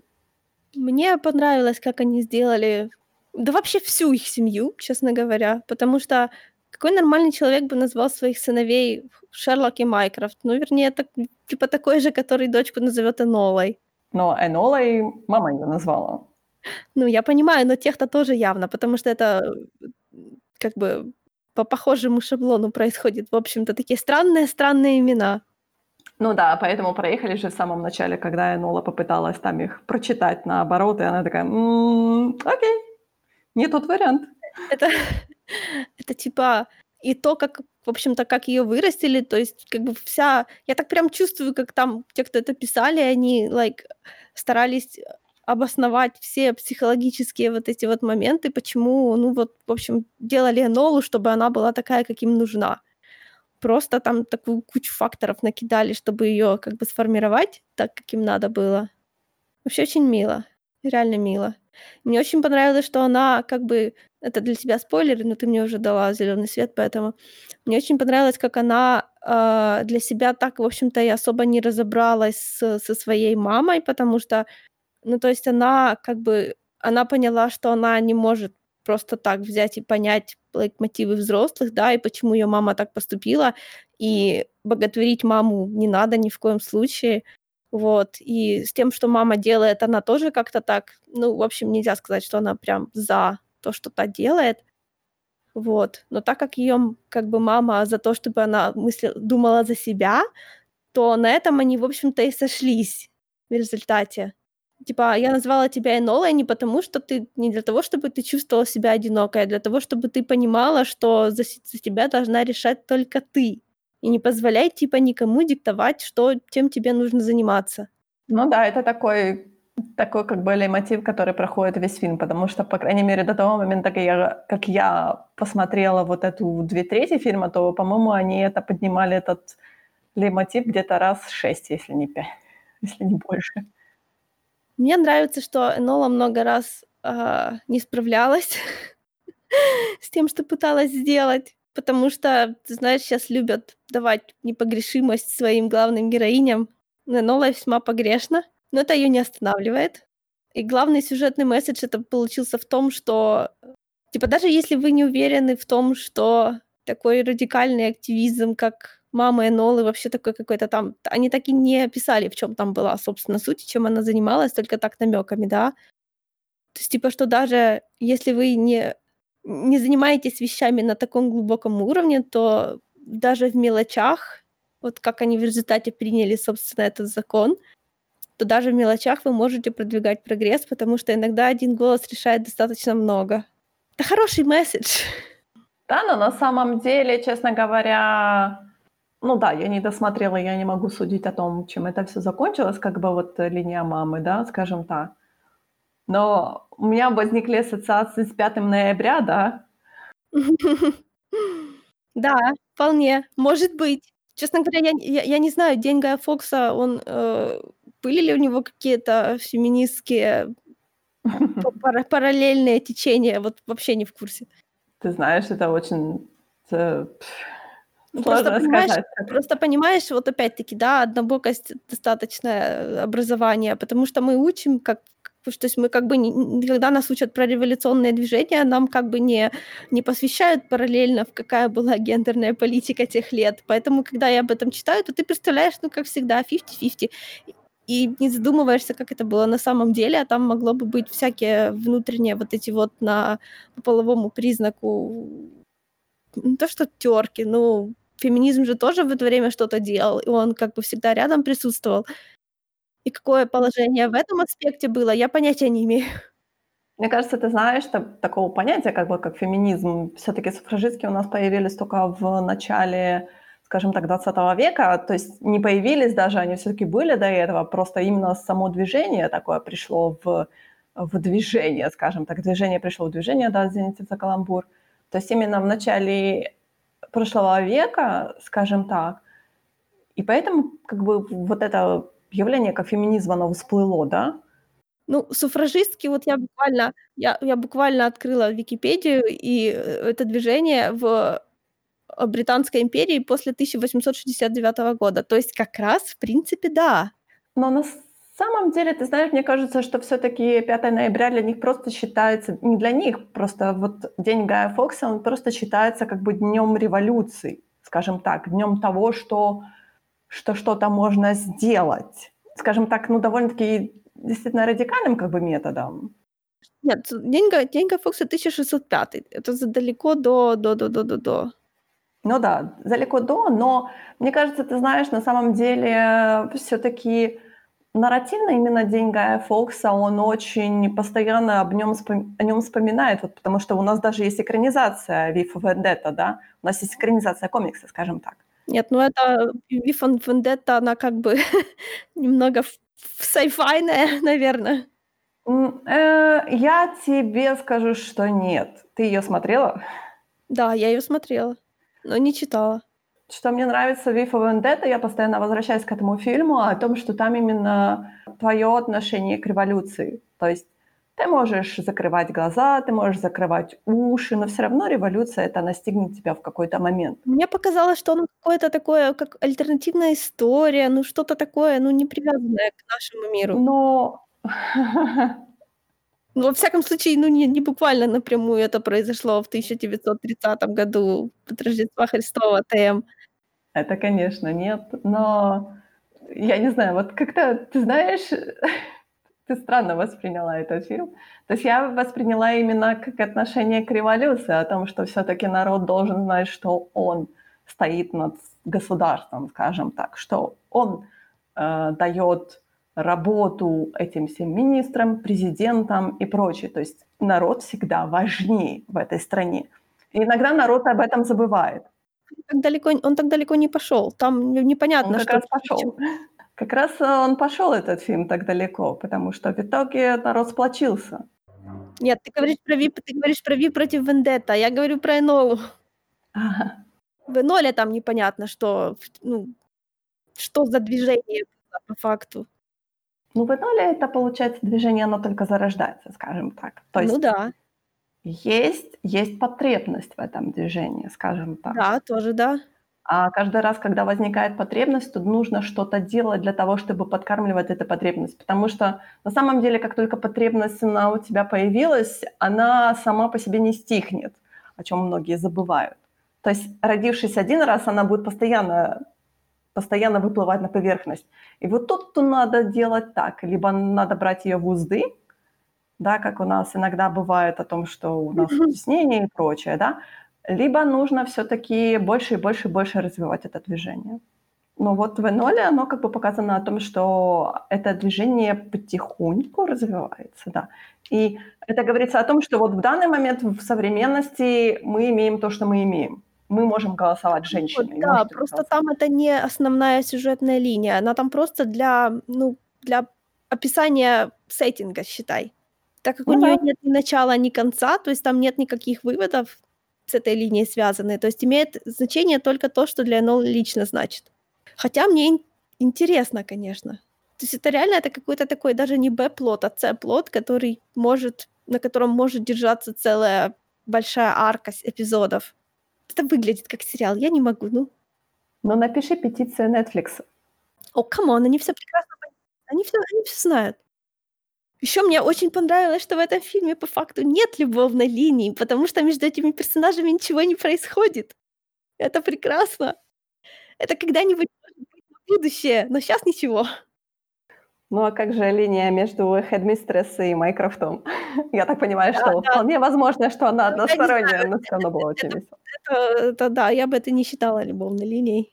Мне понравилось, как они сделали, да вообще всю их семью, честно говоря, потому что какой нормальный человек бы назвал своих сыновей Шерлок и Майкрофт? Ну, вернее, так, типа такой же, который дочку назовет Энолой. Но Энолой мама ее назвала. Ну, я понимаю, но тех-то тоже явно, потому что это как бы по похожему шаблону происходит. В общем-то, такие странные имена. Ну да, поэтому проехали же в самом начале, когда Энола попыталась там их прочитать наоборот, и она такая, окей, не тот вариант. Это типа и то, как, в общем-то, как её вырастили, то есть как бы вся... Я так прям чувствую, как там те, кто это писали, они старались обосновать все психологические вот эти вот моменты, почему, ну вот, в общем, делали Энолу, чтобы она была такая, как им нужна. Просто там такую кучу факторов накидали, чтобы её как бы сформировать так, как им надо было. Вообще очень мило, реально мило. Мне очень понравилось, что она как бы... Это для тебя спойлеры, но ты мне уже дала зелёный свет, поэтому... Мне очень понравилось, как она для себя так, в общем-то, и особо не разобралась со своей мамой, потому что, ну, то есть она как бы... Она поняла, что она не может просто так взять и понять мотивы взрослых, да, и почему её мама так поступила, и боготворить маму не надо ни в коем случае. Вот, и с тем, что мама делает, она тоже как-то так, ну, в общем, нельзя сказать, что она прям за то, что та делает, вот. Но так как её, как бы, мама за то, чтобы она думала за себя, то на этом они, в общем-то, и сошлись в результате. Типа, я назвала тебя Энолой не потому, что ты, не для того, чтобы ты чувствовала себя одинокой, а для того, чтобы ты понимала, что за тебя должна решать только ты. И не позволяй, типа, никому диктовать, чем тебе нужно заниматься. Ну да, это такой как бы мотив, который проходит весь фильм, потому что, по крайней мере, до того момента, как я посмотрела вот эту 2/3 фильма, то, по-моему, они это поднимали, этот лемотив, где-то раз 6, если не 5, если не больше. Мне нравится, что Энола много раз не справлялась с тем, что пыталась сделать, потому что, ты знаешь, сейчас любят давать непогрешимость своим главным героиням. Энола весьма погрешна, но это её не останавливает. И главный сюжетный месседж это получился в том, что типа даже если вы не уверены в том, что такой радикальный активизм, как мама Энолы, вообще такой какой-то там... Они так и не описали, в чём там была, собственно, суть, чем она занималась, только так намёками, да? То есть, типа, что даже если вы не занимаетесь вещами на таком глубоком уровне, то даже в мелочах, вот как они в результате приняли, собственно, этот закон, то даже в мелочах вы можете продвигать прогресс, потому что иногда один голос решает достаточно много. Это хороший месседж. Да, но на самом деле, честно говоря... Ну да, я не досмотрела, я не могу судить о том, чем это всё закончилось, как бы вот линия мамы, да, скажем так. Но у меня возникли ассоциации с 5 ноября, да? Да, вполне, может быть. Честно говоря, я не знаю, день Гая Фокса, были ли у него какие-то феминистские параллельные течения? Вот вообще не в курсе. Ты знаешь, это очень... Просто понимаешь, вот опять-таки, да, однобокость достаточное образование, потому что мы учим, то есть мы как бы, когда нас учат про революционные движения, нам как бы не посвящают параллельно, в какая была гендерная политика тех лет. Поэтому, когда я об этом читаю, то ты представляешь, ну, как всегда, 50-50, и не задумываешься, как это было на самом деле, а там могло бы быть всякие внутренние вот эти вот по половому признаку, не то что тёрки, ну... Феминизм же тоже в это время что-то делал, и он как бы всегда рядом присутствовал. И какое положение в этом аспекте было, я понятия не имею. Мне кажется, ты знаешь, что такого понятия, как бы, как феминизм, всё-таки суфражистки у нас появились только в начале, скажем так, 20 века, то есть не появились даже, они всё-таки были до этого, просто именно само движение такое пришло в движение, скажем так, движение пришло в движение, да, извините за каламбур. То есть именно в начале прошлого века, скажем так, и поэтому как бы вот это явление как феминизм, оно всплыло, да? Ну, суфражистки, вот я буквально открыла Википедию, и это движение в Британской империи после 1869 года, то есть как раз, в принципе, да. Но на самом деле, ты знаешь, мне кажется, что все-таки 5 ноября для них просто считается, не для них, просто вот день Гая Фокса, он просто считается как бы днем революции, скажем так, днем того, что что-то можно сделать. Скажем так, ну, довольно-таки действительно радикальным как бы методом. Нет, день Гая Фокса 1605, это далеко до. Ну да, далеко до, но мне кажется, ты знаешь, на самом деле все-таки нарративно именно день Гая Фокса, он очень постоянно о нем вспоминает, вот потому что у нас даже есть экранизация V for Vendetta, да, у нас есть экранизация комикса, скажем так. Нет, ну это V for Vendetta, она как бы немного sci-fi, наверное. Я тебе скажу, что нет. Ты ее смотрела? Да, я ее смотрела, но не читала. Что мне нравится в V for Vendetta, я постоянно возвращаюсь к этому фильму, о том, что там именно твое отношение к революции. То есть ты можешь закрывать глаза, ты можешь закрывать уши, но все равно революция это настигнет тебя в какой-то момент. Мне показалось, что оно какое-то такое, как альтернативная история, ну что-то такое, ну не привязанное к нашему миру. Но... Ну, во всяком случае, ну, не буквально напрямую это произошло в 1930 году под Рождества Христова ТМ. Это, конечно, нет, но я не знаю, вот как-то, ты знаешь, ты странно восприняла этот фильм. То есть я восприняла именно как отношение к революции, о том, что все-таки народ должен знать, что он стоит над государством, скажем так, что он дает... работу этим всем министрам, президентам и прочее. То есть народ всегда важнее в этой стране. И иногда народ об этом забывает. Он так далеко не пошел. Там непонятно, он что... Как раз он пошел, этот фильм, так далеко, потому что в итоге народ сплочился. Нет, ты говоришь про Ви против Вендетта, я говорю про Энолу. Ага. В Эноле там непонятно, что за движение по факту. Ну, в Эноле это, получается, движение, оно только зарождается, скажем так. То есть есть потребность в этом движении, скажем так. Да, тоже да. А каждый раз, когда возникает потребность, то нужно что-то делать для того, чтобы подкармливать эту потребность. Потому что на самом деле, как только потребность она у тебя появилась, она сама по себе не стихнет, о чем многие забывают. То есть, родившись один раз, она будет постоянно выплывать на поверхность. И вот тут надо делать так. Либо надо брать ее в узды, да, как у нас иногда бывает о том, что у нас стеснение и прочее, да, либо нужно все-таки больше и больше развивать это движение. Но вот в Эноле оно как бы показано о том, что это движение потихоньку развивается, да. И это говорится о том, что вот в данный момент в современности мы имеем то, что мы имеем. Мы можем голосовать женщиной. Да, просто там это не основная сюжетная линия. Она там просто для описания сеттинга, считай. Так как у нее нет ни начала, ни конца, то есть там нет никаких выводов с этой линией связанной. То есть имеет значение только то, что для Энолы лично значит. Хотя мне интересно, конечно. То есть это реально это какой-то такой даже не Б-плот, а С-плот, на котором может держаться целая большая арка эпизодов. Это выглядит как сериал, я не могу, ну. Но напиши петицию Netflix. О, камон, они все прекрасно понимают. Они все знают. Еще мне очень понравилось, что в этом фильме по факту нет любовной линии, потому что между этими персонажами ничего не происходит. Это прекрасно. Это когда-нибудь будущее, но сейчас ничего. Ну а как же линия между Headmistress и Майкрофтом? Я так понимаю, что вполне возможно, что она односторонняя, но все равно было очень весело. Да, я бы это не считала любовной линией.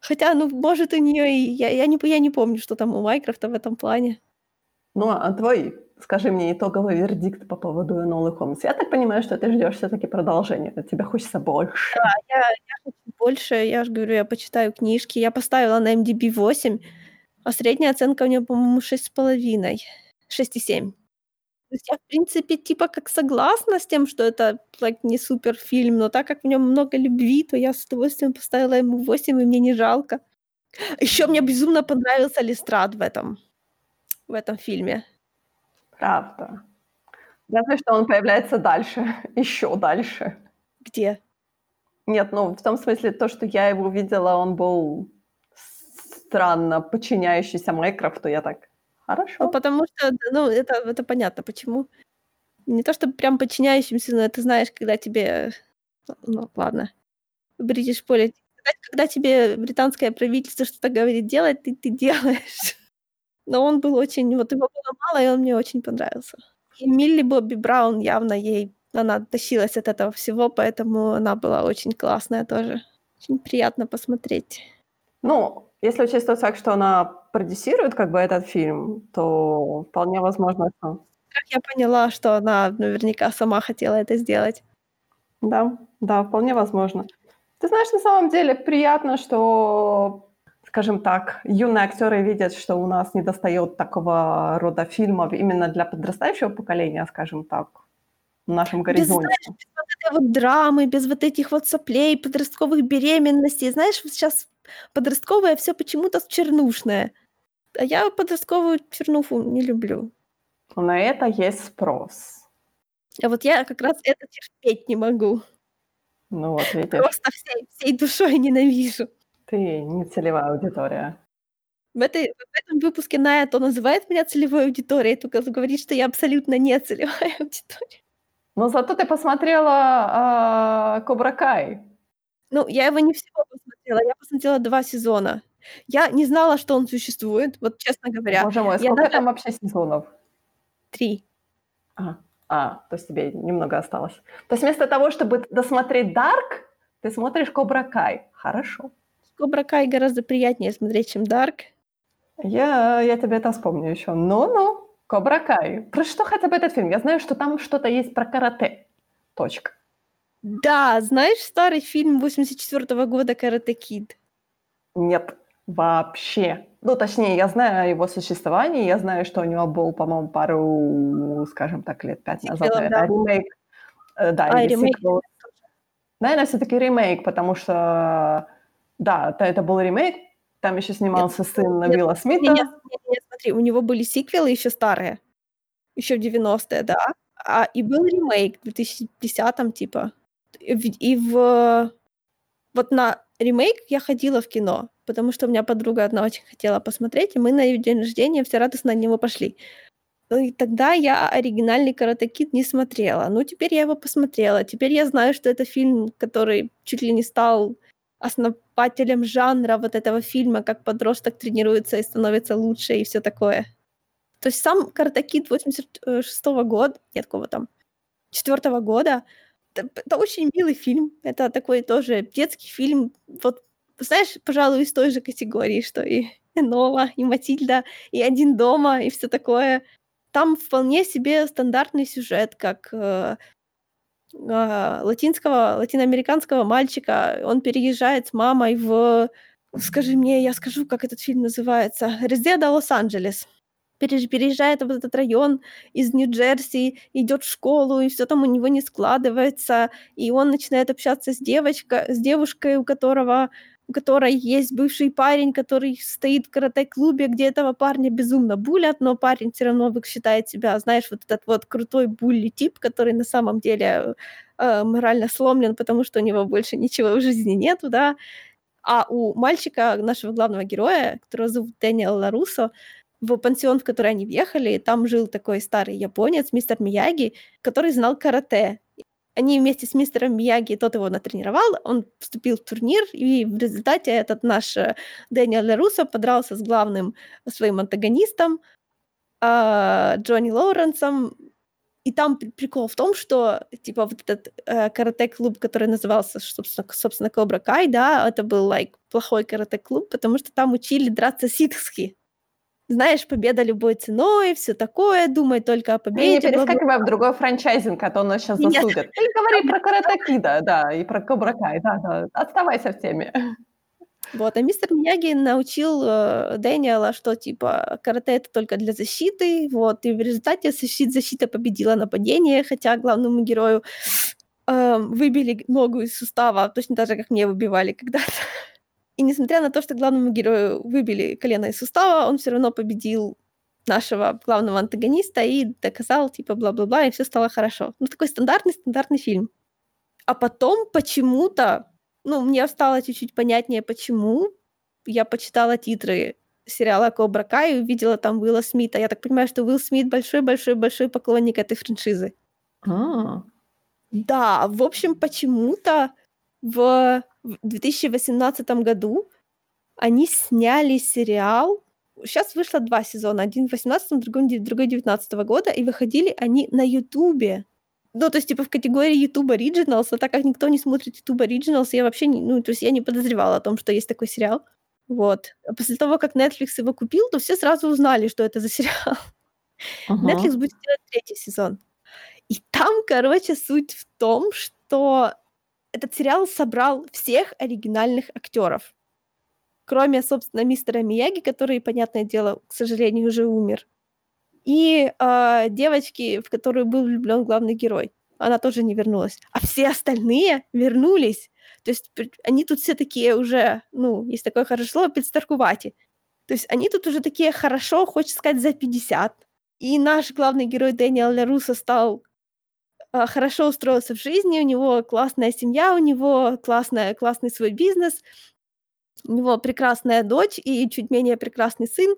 Хотя, ну, может, у нее и... Я не помню, что там у Майкрофта в этом плане. Ну, а твой, скажи мне, итоговый вердикт по поводу Нолы Холмс. Я так понимаю, что ты ждешь все-таки продолжения. Тебе хочется больше. Да, я хочу больше. Я же говорю, я почитаю книжки. Я поставила на IMDb 8. А средняя оценка у нее, по-моему, 6,5. 6,7. То есть я, в принципе, типа как согласна с тем, что это не суперфильм, но так как в нем много любви, то я с удовольствием поставила ему 8, и мне не жалко. Еще мне безумно понравился Лестрад в этом фильме. Правда. Я знаю, что он появляется дальше, еще дальше. Где? Нет, ну в том смысле, то, что я его видела, он был странно подчиняющийся Майкрофту, я так Хорошо. Ну, потому что, ну, это понятно, почему. Не то, чтобы прям подчиняющимся, но ты знаешь, когда тебе... Ну, ладно. British policy. Когда тебе британское правительство что-то говорит делать, ты делаешь. Но он был очень... Вот его было мало, и он мне очень понравился. И Милли Бобби Браун явно ей... Она тащилась от этого всего, поэтому она была очень классная тоже. Очень приятно посмотреть. Ну, если учесть тот факт, что она продюсирует как бы этот фильм, то вполне возможно, что... Как я поняла, что она наверняка сама хотела это сделать. Да, вполне возможно. Ты знаешь, на самом деле приятно, что, скажем так, юные актеры видят, что у нас недостает такого рода фильмов именно для подрастающего поколения, скажем так, в нашем горизонте. Без вот этой вот драмы, без вот этих вот соплей, подростковых беременностей. Знаешь, сейчас подростковое все почему-то чернушное. А я подростковую чернуху не люблю. На это есть спрос. А вот я как раз это терпеть не могу. Ну вот, видишь. Просто всей душой ненавижу. Ты не целевая аудитория. В этом выпуске Ная то называет меня целевой аудиторией, только говорит, что я абсолютно не целевая аудитория. Но зато ты посмотрела «Кобра Кай». Ну, я его не всего посмотрела. Я посмотрела 2 сезона. Я не знала, что он существует, вот честно говоря. Боже мой, сколько там вообще сезонов? 3. То есть тебе немного осталось. То есть вместо того, чтобы досмотреть Dark, ты смотришь «Кобра Кай». Хорошо. «Кобра Кай» гораздо приятнее смотреть, чем Dark. Я тебе это вспомню еще. Ну-ну, «Кобра Кай». Про что хотя бы этот фильм? Я знаю, что там что-то есть про карате. Точка. Да, знаешь старый фильм 84-го года «Карате Кид»? Нет, вообще. Ну, точнее, я знаю о его существовании, я знаю, что у него был, по-моему, пару, скажем так, лет 5 назад, наверное, ремейк. Да, или сиквел. Наверное, всё-таки ремейк, потому что, да, это был ремейк, там еще снимался сын Уилла Смита. Нет, смотри, у него были сиквелы еще старые, еще в 90-е, да, и был ремейк в 2010-м, типа, и в... Вот на ремейк я ходила в кино, потому что у меня подруга одна очень хотела посмотреть, и мы на её день рождения все радостно на него пошли. И тогда я оригинальный «Карате Кид» не смотрела. Ну, теперь я его посмотрела. Теперь я знаю, что это фильм, который чуть ли не стал основателем жанра вот этого фильма, как подросток тренируется и становится лучше, и все такое. То есть сам «Карате Кид» 86-го года, нет, какого там, 4-го года, это очень милый фильм, это такой тоже детский фильм, вот, знаешь, пожалуй, из той же категории, что и Нола, и Матильда, и «Один дома», и все такое. Там вполне себе стандартный сюжет, как латиноамериканского мальчика, он переезжает с мамой в, скажи мне, я скажу, как этот фильм называется, «Резеда Лос-Анджелес». Переезжает в этот район из Нью-Джерси, идет в школу, и все там у него не складывается, и он начинает общаться с девушкой, у которой есть бывший парень, который стоит в каратэ-клубе, где этого парня безумно булят, но парень все равно считает себя, знаешь, вот этот вот крутой булли-тип, который на самом деле морально сломлен, потому что у него больше ничего в жизни нету, да. А у мальчика, нашего главного героя, которого зовут Дэниел Ларуссо, в пансион, в который они въехали, там жил такой старый японец, мистер Мияги, который знал карате. Они вместе с мистером Мияги, тот его натренировал, он вступил в турнир, и в результате этот наш Дэниел Ларуссо подрался с главным своим антагонистом, Джонни Лоуренсом. И там прикол в том, что типа вот этот каратэ-клуб, который назывался, собственно, «Кобра Кай», да, это был плохой каратэ-клуб, потому что там учили драться ситхски. Знаешь, победа любой ценой, все такое, думай только о победе. Не перескакивай в другой франчайзинг, а то он нас сейчас засудит. Ты говори про «Карате Кида», да, и про «Кобра Кай», да, оставайся в теме. Вот, а мистер Мияги научил Дэниела, что, типа, карате — это только для защиты, вот, и в результате защита победила нападение, хотя главному герою выбили ногу из сустава, точно так же, как мне выбивали когда-то. И несмотря на то, что главному герою выбили колено из сустава, он все равно победил нашего главного антагониста и доказал, типа, бла-бла-бла, и все стало хорошо. Ну, такой стандартный фильм. А потом почему-то, ну, мне стало чуть-чуть понятнее, почему. Я почитала титры сериала «Кобра Кай» и увидела там Уилла Смита. Я так понимаю, что Уилл Смит большой-большой-большой поклонник этой франшизы. А-а-а. Да, в общем, почему-то в 2018 году они сняли сериал. Сейчас вышло 2 сезона, один в 2018, другой 2019 года, и выходили они на Ютубе. Ну, то есть, типа, в категории YouTube Originals, а так как никто не смотрит YouTube Originals, я вообще не, ну, то есть я не подозревала о том, что есть такой сериал. Вот. После того, как Netflix его купил, то все сразу узнали, что это за сериал. Ага. Netflix будет делать 3-й сезон. И там, короче, суть в том, что этот сериал собрал всех оригинальных актеров, кроме, собственно, мистера Мияги, который, понятное дело, к сожалению, уже умер, и девочки, в которую был влюблён главный герой. Она тоже не вернулась. А все остальные вернулись. То есть они тут все такие уже, ну, есть такое хорошее слово, «підстаркуваті». То есть они тут уже такие хорошо, хочется сказать, за 50. И наш главный герой Дэниел Ларусо стал... хорошо устроился в жизни, у него классная семья, у него классный свой бизнес, у него прекрасная дочь и чуть менее прекрасный сын,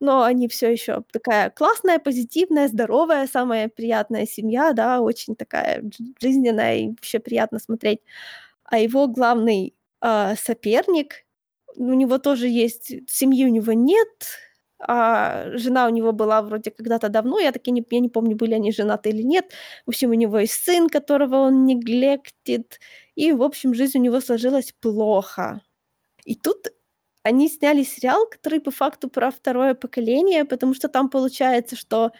но они все еще такая классная, позитивная, здоровая, самая приятная семья, да, очень такая жизненная и вообще приятно смотреть. А его главный соперник, у него тоже есть, семьи у него нет, а жена у него была вроде когда-то давно, я не помню, были они женаты или нет. В общем, у него есть сын, которого он неглектит, и, в общем, жизнь у него сложилась плохо. И тут они сняли сериал, который по факту про 2-е поколение, потому что там получается, что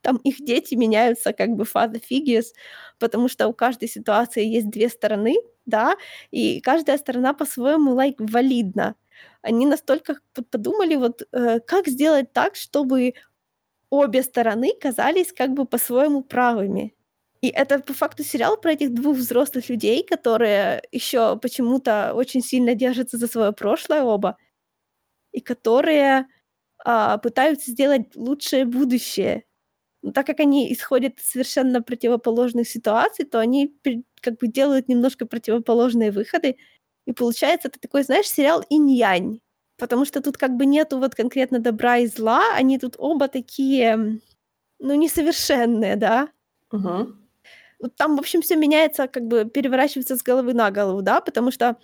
там их дети меняются как бы father figures, потому что у каждой ситуации есть 2 стороны, да, и каждая сторона по-своему валидна. Они настолько подумали, вот как сделать так, чтобы обе стороны казались как бы по-своему правыми. И это по факту сериал про этих 2 взрослых людей, которые еще почему-то очень сильно держатся за свое прошлое оба, и которые пытаются сделать лучшее будущее. Но так как они исходят из совершенно противоположных ситуаций, то они как бы делают немножко противоположные выходы. И получается, это такой, знаешь, сериал инь-янь, потому что тут как бы нету вот конкретно добра и зла, они тут оба такие, ну, несовершенные, да. Угу. Там, в общем, все меняется, как бы переворачивается с головы на голову, да, потому что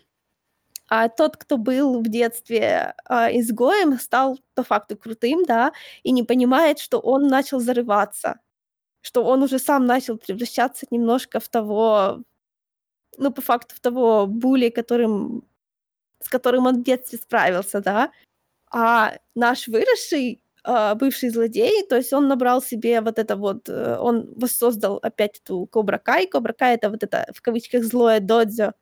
тот, кто был в детстве изгоем, стал по факту крутым, да, и не понимает, что он начал зарываться, что он уже сам начал превращаться немножко в того... ну, по факту, в того були, с которым он в детстве справился, да, а наш выросший, бывший злодей, то есть он набрал себе вот это вот, он воссоздал опять эту Кобра Кай. Кобра Кай — это вот это, в кавычках, злое додзё.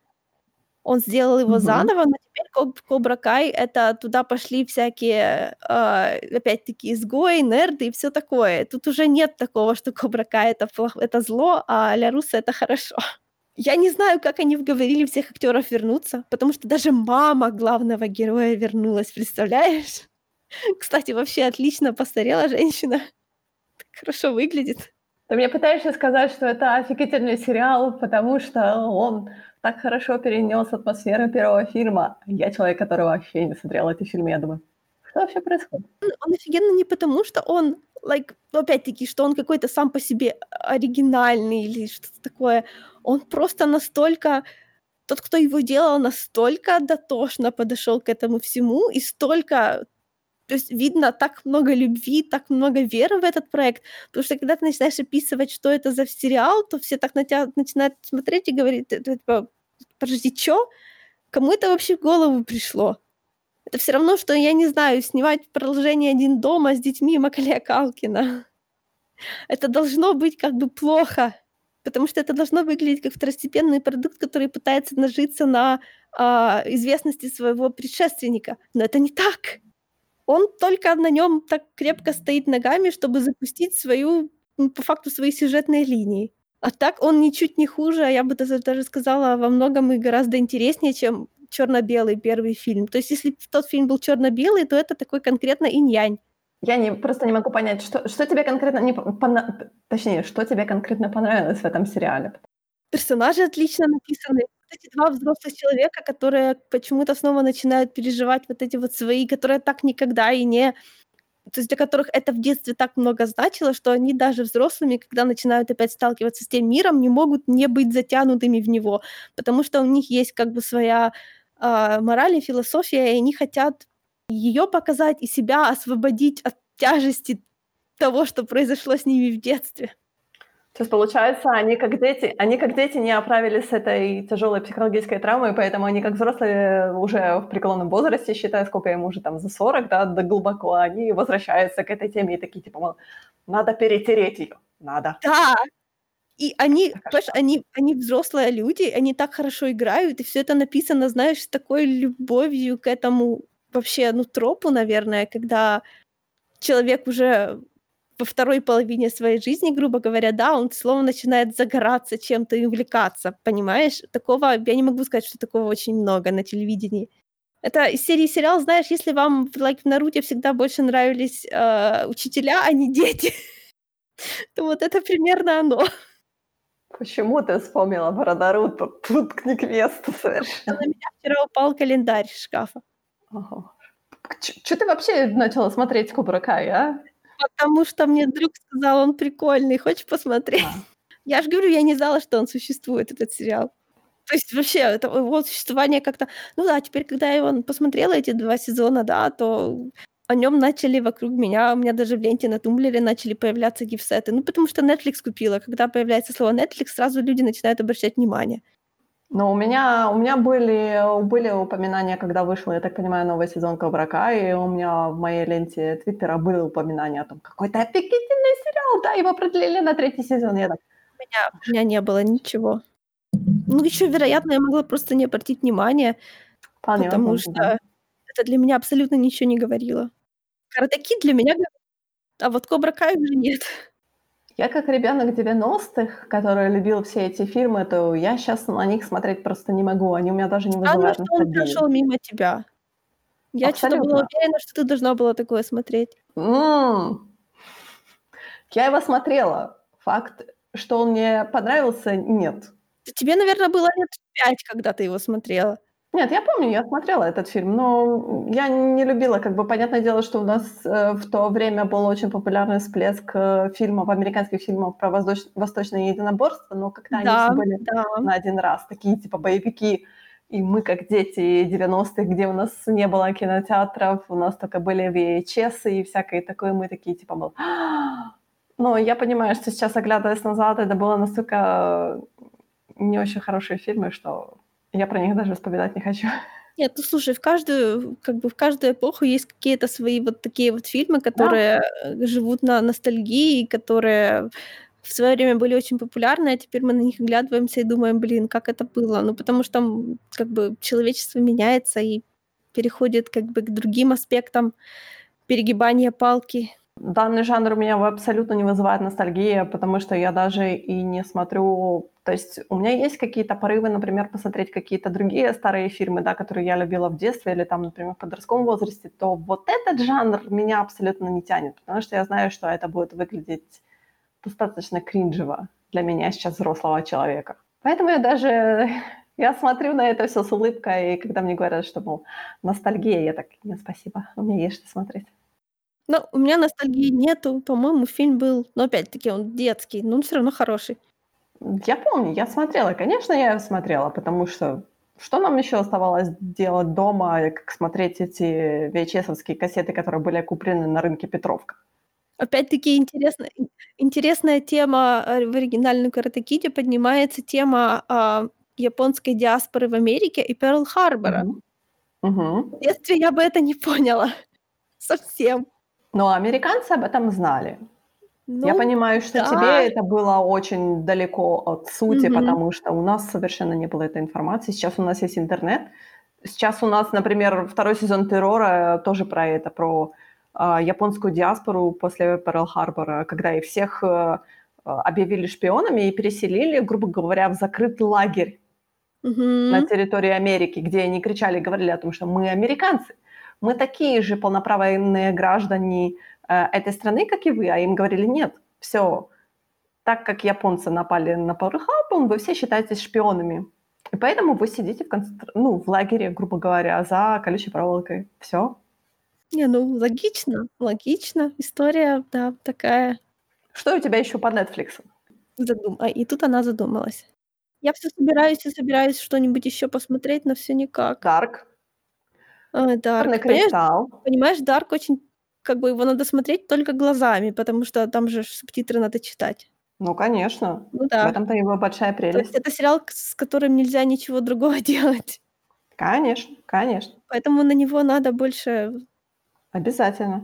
Он сделал его заново, но теперь Кобра Кай — это туда пошли всякие, опять-таки, изгои, нерды и все такое. Тут уже нет такого, что Кобра Кай — это зло, а Ларуса — это хорошо. Я не знаю, как они вговорили всех актеров вернуться, потому что даже мама главного героя вернулась, представляешь? Кстати, вообще отлично постарела женщина. Так хорошо выглядит. Ты мне пытаешься сказать, что это офигительный сериал, потому что он так хорошо перенес атмосферу первого фильма. Я человек, который вообще не смотрел эти фильмы, я думаю, что вообще происходит? Он офигенно не потому, что он, опять-таки, что он какой-то сам по себе оригинальный или что-то такое. Он просто настолько... Тот, кто его делал, настолько дотошно подошел к этому всему, и столько... То есть видно так много любви, так много веры в этот проект, потому что когда ты начинаешь описывать, что это за сериал, то все так на тебя начинают смотреть и говорить, подожди, чё? Кому это вообще в голову пришло? Это все равно, что, я не знаю, снимать продолжение «Один дома» с детьми Макалея Калкина. Это должно быть как бы плохо, потому что это должно выглядеть как второстепенный продукт, который пытается нажиться на известности своего предшественника. Но это не так. Он только на нем так крепко стоит ногами, чтобы запустить по факту свои сюжетные линии. А так он ничуть не хуже, а я бы даже сказала, во многом и гораздо интереснее, чем черно-белый первый фильм. То есть если тот фильм был черно-белый, то это такой конкретно инь-янь. Я просто не могу понять, что тебе конкретно что тебе конкретно понравилось в этом сериале. Персонажи отлично написаны, эти два взрослых человека, которые почему-то снова начинают переживать вот эти вот свои, которые так никогда и не... То есть для которых это в детстве так много значило, что они даже взрослыми, когда начинают опять сталкиваться с тем миром, не могут не быть затянутыми в него, потому что у них есть как бы своя мораль и философия, и они хотят ее показать и себя освободить от тяжести того, что произошло с ними в детстве. То есть, получается, они как дети не оправились с этой тяжелой психологической травмой, поэтому они как взрослые уже в преклонном возрасте, считая, сколько им уже там за 40, да глубоко, они возвращаются к этой теме и такие, типа, мол, надо перетереть ее, надо. Да, и они, понимаешь, они взрослые люди, они так хорошо играют, и все это написано, знаешь, с такой любовью к этому вообще, ну, тропу, наверное, когда человек уже... во второй половине своей жизни, грубо говоря, да, он словно начинает загораться чем-то и увлекаться, понимаешь? Такого, я не могу сказать, что такого очень много на телевидении. Это из серии сериал, знаешь, если вам, like, в Наруто всегда больше нравились учителя, а не дети, то вот это примерно оно. Почему ты вспомнила про Наруто? Тут к квесту совершенно. На меня вчера упал календарь из шкафа. Чё ты вообще начала смотреть Кобра Кай, а? Потому что мне друг сказал, он прикольный, хочешь посмотреть? Я же говорю, я не знала, что он существует, этот сериал. То есть вообще это, его существование как-то... Ну да, теперь, когда я его посмотрела, эти два сезона, да, то о нем начали вокруг меня, у меня даже в ленте на Тумблере начали появляться гифсеты. Ну потому что Netflix купила. Когда появляется слово Netflix, сразу люди начинают обращать внимание. Но у меня были упоминания, когда вышел, я так понимаю, новый сезон «Кобра Кай», и у меня в моей ленте Твиттера были упоминания о том, какой-то офигительный сериал, да, его продлили на 3-й сезон. Я так... у меня не было ничего. Ну, еще, вероятно, я могла просто не обратить внимания, потому что это для меня абсолютно ничего не говорило. «Карате Кид» для меня говорит, а вот «Кобра Кай» уже нет. Я как ребенок 90-х, который любил все эти фильмы, то я сейчас на них смотреть просто не могу. Они у меня даже не вызывают ностальгии. Он прошел мимо тебя. Я что-то была уверена, что ты должна была такое смотреть. Я его смотрела. Факт, что он мне понравился, нет. Тебе, наверное, было лет 5, когда ты его смотрела. Нет, я помню, я смотрела этот фильм, но я не любила, как бы, понятное дело, что у нас в то время был очень популярный всплеск фильмов, американских фильмов про восточное единоборство, но когда они все были на один раз, такие типа боевики, и мы как дети 90-х, где у нас не было кинотеатров, у нас только были VHS и всякое такое, мы такие типа, мол, но я понимаю, что сейчас, оглядываясь назад, это было настолько не очень хорошие фильмы, что... Я про них даже вспоминать не хочу. Нет, ну слушай, в каждую эпоху есть какие-то свои вот такие вот фильмы, которые живут на ностальгии, которые в свое время были очень популярны, а теперь мы на них оглядываемся и думаем, блин, как это было. Ну потому что как бы человечество меняется и переходит как бы к другим аспектам перегибания палки. Данный жанр у меня абсолютно не вызывает ностальгии, потому что я даже и не смотрю... То есть у меня есть какие-то порывы, например, посмотреть какие-то другие старые фильмы, да, которые я любила в детстве или, там, например, в подростковом возрасте, то вот этот жанр меня абсолютно не тянет, потому что я знаю, что это будет выглядеть достаточно кринжево для меня сейчас, взрослого человека. Поэтому я даже... Я смотрю на это все с улыбкой, и когда мне говорят, что, мол, ностальгия, я так, нет, спасибо, у меня есть что смотреть. Ну, у меня ностальгии нету, по-моему, фильм был, но опять-таки он детский, но он все равно хороший. Я помню, я смотрела, конечно, я его смотрела, потому что нам еще оставалось делать дома, как смотреть эти VHS-овские кассеты, которые были куплены на рынке Петровка. Опять-таки интересная тема в оригинальном «Карате Киде» поднимается тема японской диаспоры в Америке и Перл-Харбора. В детстве я бы это не поняла совсем. Но американцы об этом знали. Ну, я понимаю, что тебе это было очень далеко от сути, потому что у нас совершенно не было этой информации. Сейчас у нас есть интернет. Сейчас у нас, например, второй сезон «Террора» тоже про это, про японскую диаспору после Перл-Харбора, когда их всех объявили шпионами и переселили, грубо говоря, в закрытый лагерь на территории Америки, где они кричали, говорили о том, что мы американцы, мы такие же полноправные граждане этой страны, как и вы, а им говорили, нет, все, так как японцы напали на Перл-Харбор, вы все считаетесь шпионами. И поэтому вы сидите в лагере, грубо говоря, за колючей проволокой. Все. Не, логично. История, да, такая. Что у тебя еще по Netflix? И тут она задумалась. Я все собираюсь что-нибудь еще посмотреть, но все никак. Dark. Dark. Понимаешь, Dark очень, его надо смотреть только глазами, потому что там же субтитры надо читать. Ну, конечно. Ну, да. В этом-то его большая прелесть. То есть это сериал, с которым нельзя ничего другого делать. Конечно. Поэтому на него надо больше... Обязательно.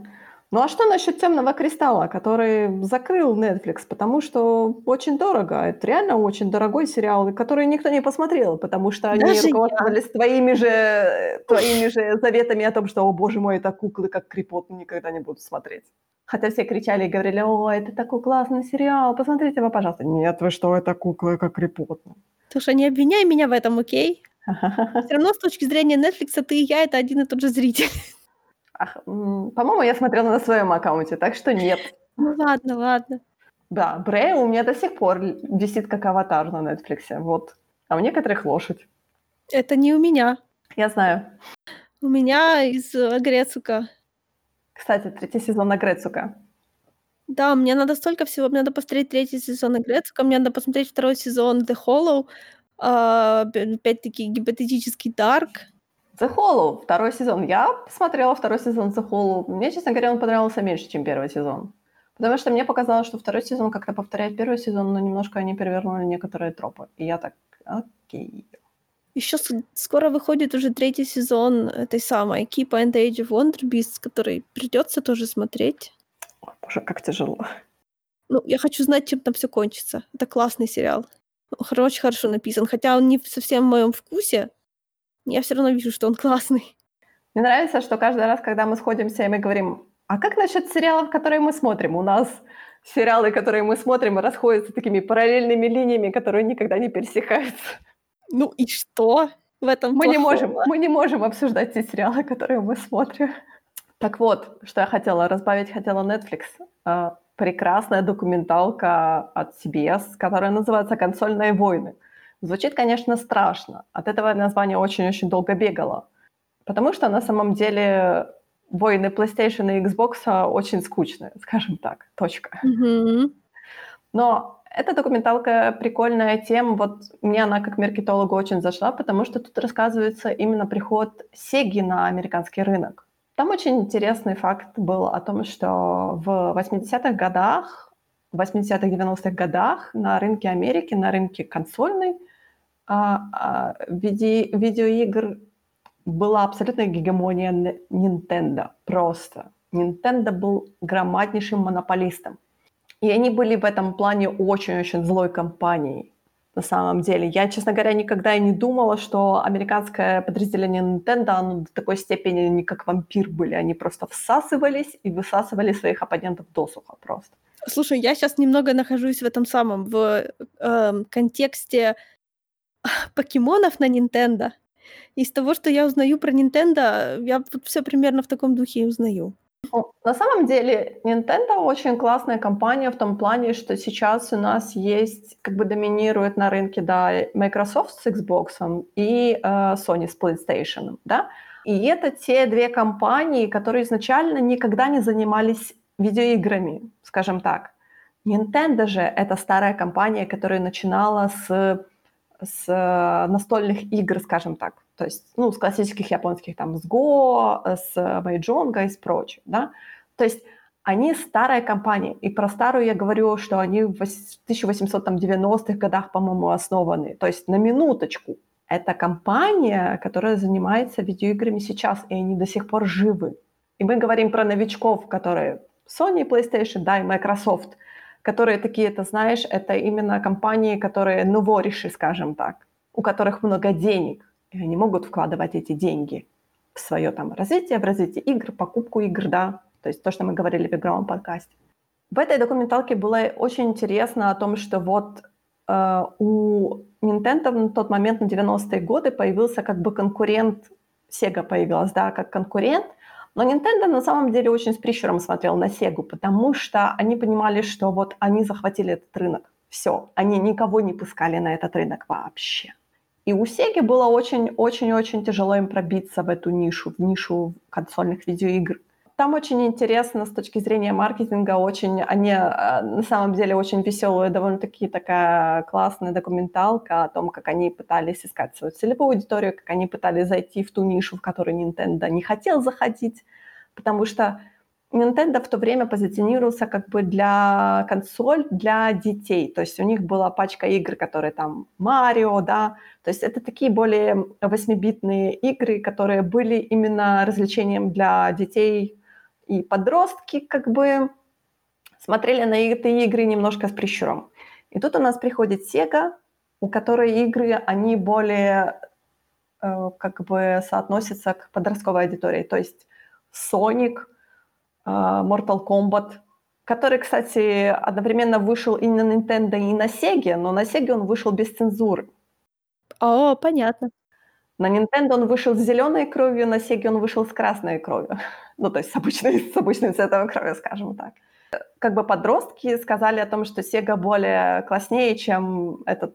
Ну, а что насчет «Темного кристалла», который закрыл Netflix? Потому что очень дорого. Это реально очень дорогой сериал, который никто не посмотрел, потому что они руководствовались твоими же заветами о том, что, о, боже мой, это куклы, как крипот, никогда не будут смотреть. Хотя все кричали и говорили, о, это такой классный сериал, посмотрите его, пожалуйста. Нет, вы что, это куклы, как крипот. Слушай, не обвиняй меня в этом, окей? Все равно с точки зрения Netflix ты и я — это один и тот же зритель. По-моему, я смотрела на своем аккаунте, так что нет. Ну ладно. Да, Брэй у меня до сих пор висит как аватар на Netflix, вот. А у некоторых лошадь. Это не у меня. Я знаю. У меня из Агрецуко. Кстати, 3-й сезон Агрецуко. Да, мне надо столько всего. Мне надо посмотреть 3-й сезон Агрецуко, мне надо посмотреть 2-й сезон The Hollow, опять-таки гипотетический Dark. The Hollow, 2-й сезон. Я посмотрела 2-й сезон The Hollow. Мне, честно говоря, он понравился меньше, чем 1-й сезон. Потому что мне показалось, что 2-й сезон как-то повторяет 1-й сезон, но немножко они перевернули некоторые тропы. И я так, окей. Еще скоро выходит уже 3-й сезон этой самой Keep and the Age of Wonder Beasts, который придется тоже смотреть. О, боже, как тяжело. Я хочу знать, чем там все кончится. Это классный сериал. Очень хорошо написан. Хотя он не совсем в моем вкусе, я все равно вижу, что он классный. Мне нравится, что каждый раз, когда мы сходимся, и мы говорим, а как насчет сериалов, которые мы смотрим? У нас сериалы, которые мы смотрим, расходятся такими параллельными линиями, которые никогда не пересекаются. Ну и что в этом плохого? Мы не можем обсуждать те сериалы, которые мы смотрим. Так вот, что я хотела разбавить Netflix. Прекрасная документалка от CBS, которая называется «Консольные войны». Звучит, конечно, страшно. От этого название очень-очень долго бегало. Потому что на самом деле войны PlayStation и Xbox очень скучные, скажем так, точка. Mm-hmm. Но эта документалка прикольная тем, вот мне она как маркетологу очень зашла, потому что тут рассказывается именно приход Sega на американский рынок. Там очень интересный факт был о том, что в 80-х, 90-х годах на рынке Америки, на рынке консольной, видеоигр была абсолютная гегемония Nintendo. Просто. Nintendo был громаднейшим монополистом. И они были в этом плане очень-очень злой компанией. На самом деле. Я, честно говоря, никогда и не думала, что американское подразделение Nintendo, оно до такой степени не как вампир были. Они просто всасывались и высасывали своих оппонентов досуха просто. Слушай, я сейчас немного нахожусь в этом самом, в контексте покемонов на Nintendo. Из того, что я узнаю про Nintendo, я все примерно в таком духе и узнаю. На самом деле, Nintendo очень классная компания в том плане, что сейчас у нас есть, доминирует на рынке, да, Microsoft с Xbox и Sony с PlayStation, да, и это те две компании, которые изначально никогда не занимались видеоиграми, скажем так. Nintendo же это старая компания, которая начинала с настольных игр, скажем так. То есть, с классических японских, с Го, с Майджонга и с прочим, да. То есть, они старая компания. И про старую я говорю, что они в 1890-х годах, по-моему, основаны. То есть, на минуточку, это компания, которая занимается видеоиграми сейчас, и они до сих пор живы. И мы говорим про новичков, которые Sony, PlayStation, да, и Microsoft, которые такие, это именно компании, которые новориши, скажем так, у которых много денег. И они могут вкладывать эти деньги в свое развитие, в развитие игр, покупку игр, да. То есть то, что мы говорили в игровом подкасте. В этой документалке было очень интересно о том, что у Nintendo на тот момент, на 90-е годы, появился конкурент, Sega появилась, да, как конкурент. Но Nintendo на самом деле очень с прищуром смотрел на Sega, потому что они понимали, что они захватили этот рынок. Все, они никого не пускали на этот рынок вообще. И у Sega было очень-очень-очень тяжело им пробиться в эту нишу, в нишу консольных видеоигр. Там очень интересно с точки зрения маркетинга, они на самом деле очень веселая, довольно-таки такая классная документалка о том, как они пытались искать свою целевую аудиторию, как они пытались зайти в ту нишу, в которую Nintendo не хотел заходить, потому что Nintendo в то время позиционировался как бы для консоль, для детей. То есть у них была пачка игр, которые там Марио, да. То есть это такие более 8-битные игры, которые были именно развлечением для детей. И подростки как бы смотрели на эти игры немножко с прищуром. И тут у нас приходит Sega, у которой игры, они более как бы соотносятся к подростковой аудитории. То есть Sonic, Mortal Kombat, который, кстати, одновременно вышел и на Nintendo, и на Sega, но на Sega он вышел без цензуры. О, понятно. На Nintendo он вышел с зеленой кровью, на Sega он вышел с красной кровью. Ну, то есть с обычным цветом крови, скажем так. Как бы подростки сказали о том, что Sega более класснее, чем этот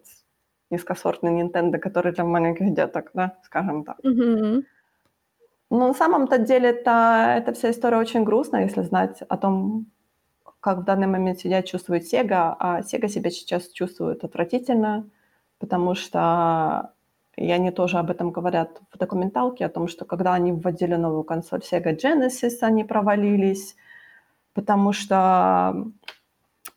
низкосортный Nintendo, который для маленьких деток, да, скажем так. Mm-hmm. Но на самом-то деле эта вся история очень грустная, если знать о том, как в данный момент себя чувствует Sega, а Sega себя сейчас чувствует отвратительно, потому что, и они тоже об этом говорят в документалке, о том, что когда они вводили новую консоль Sega Genesis, они провалились, потому что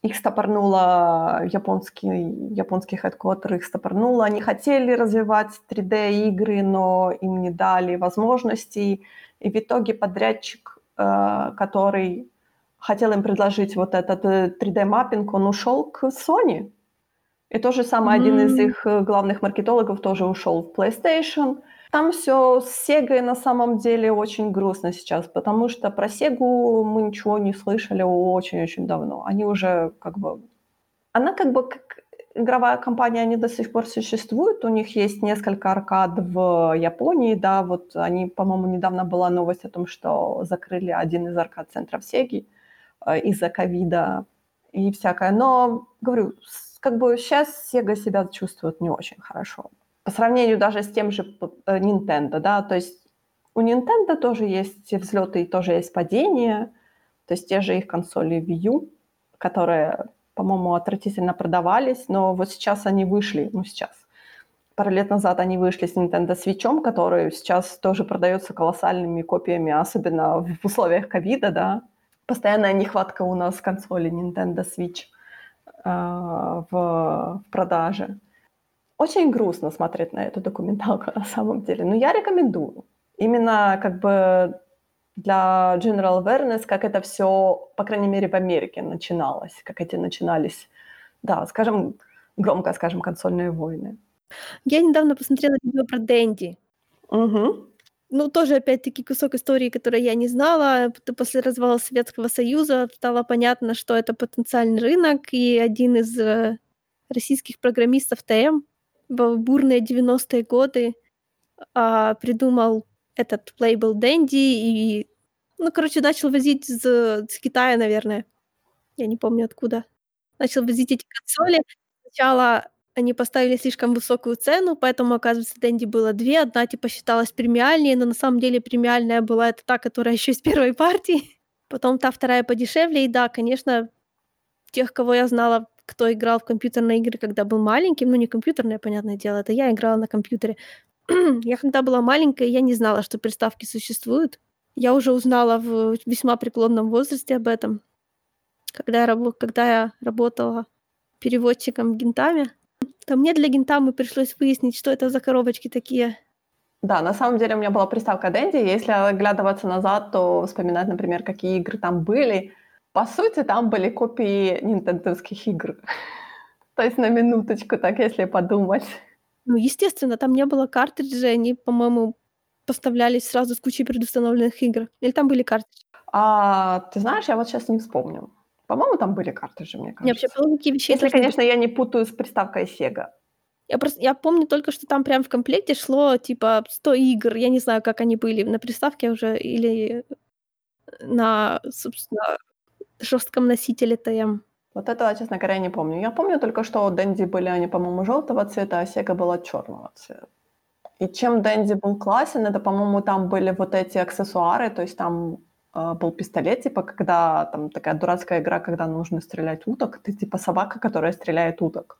их стопорнуло японский хедквотер, их стопорнуло. Они хотели развивать 3D-игры, но им не дали возможностей. И в итоге подрядчик, который хотел им предложить вот этот 3D-маппинг, он ушел к Sony. И то же самое, один из их главных маркетологов тоже ушел в PlayStation. Там все с Sega на самом деле очень грустно сейчас, потому что про Sega мы ничего не слышали очень-очень давно. Они уже как бы... Она как бы как игровая компания, они до сих пор существуют. У них есть несколько аркад в Японии, да, вот они, по-моему, недавно была новость о том, что закрыли один из аркад-центров Sega из-за ковида и всякое. Но, говорю, как бы сейчас Sega себя чувствует не очень хорошо. По сравнению даже с тем же Nintendo, да, то есть у Nintendo тоже есть взлеты и тоже есть падения, то есть те же их консоли Wii U, которые, по-моему, отвратительно продавались, но вот сейчас они вышли, пару лет назад они вышли с Nintendo Switch, который сейчас тоже продается колоссальными копиями, особенно в условиях ковида, да, постоянная нехватка у нас консолей Nintendo Switch в продаже. Очень грустно смотреть на эту документалку на самом деле, но я рекомендую. Именно как бы для general awareness, как это все, по крайней мере, в Америке начиналось, как эти начинались, да, громко скажем, консольные войны. Я недавно посмотрела видео про Dendy. Угу. Ну, тоже, опять-таки, кусок истории, который я не знала. После развала Советского Союза стало понятно, что это потенциальный рынок, и один из российских программистов ТМ в бурные 90-е годы придумал этот лейбл Dendy и, начал возить с Китая, наверное. Я не помню, откуда. Начал возить эти консоли. Сначала они поставили слишком высокую цену, поэтому, оказывается, Dendy было две. Одна, считалась премиальнее, но на самом деле премиальная была это та, которая еще из первой партии. Потом та вторая подешевле. И да, конечно, тех, кого я знала, кто играл в компьютерные игры, когда был маленьким, не компьютерное, понятное дело, это я играла на компьютере. Я когда была маленькая, я не знала, что приставки существуют. Я уже узнала в весьма преклонном возрасте об этом, когда я работала переводчиком в Гентаме. То мне для Гентамы пришлось выяснить, что это за коробочки такие. Да, на самом деле у меня была приставка Dendy. Если оглядываться назад, то вспоминать, например, какие игры там были. По сути, там были копии нинтендовских игр. То есть, на минуточку, так если подумать. Естественно, там не было картриджей, они, по-моему, поставлялись сразу с кучей предустановленных игр. Или там были картриджи? Ты знаешь, я вот сейчас не вспомню. По-моему, там были картриджи, мне кажется. Вообще, по логике вещей, если, конечно, я не путаю с приставкой Sega. Я помню только, что там прям в комплекте шло, 100 игр. Я не знаю, как они были на приставке уже или на, собственно, жестком носителе ТМ. Вот этого, честно говоря, не помню. Я помню только, что у Dendy были они, по-моему, желтого цвета, а Sega была черного цвета. И чем Dendy был классен, это, по-моему, там были вот эти аксессуары, то есть там был пистолет, типа, когда там такая дурацкая игра, когда нужно стрелять уток, ты типа собака, которая стреляет уток.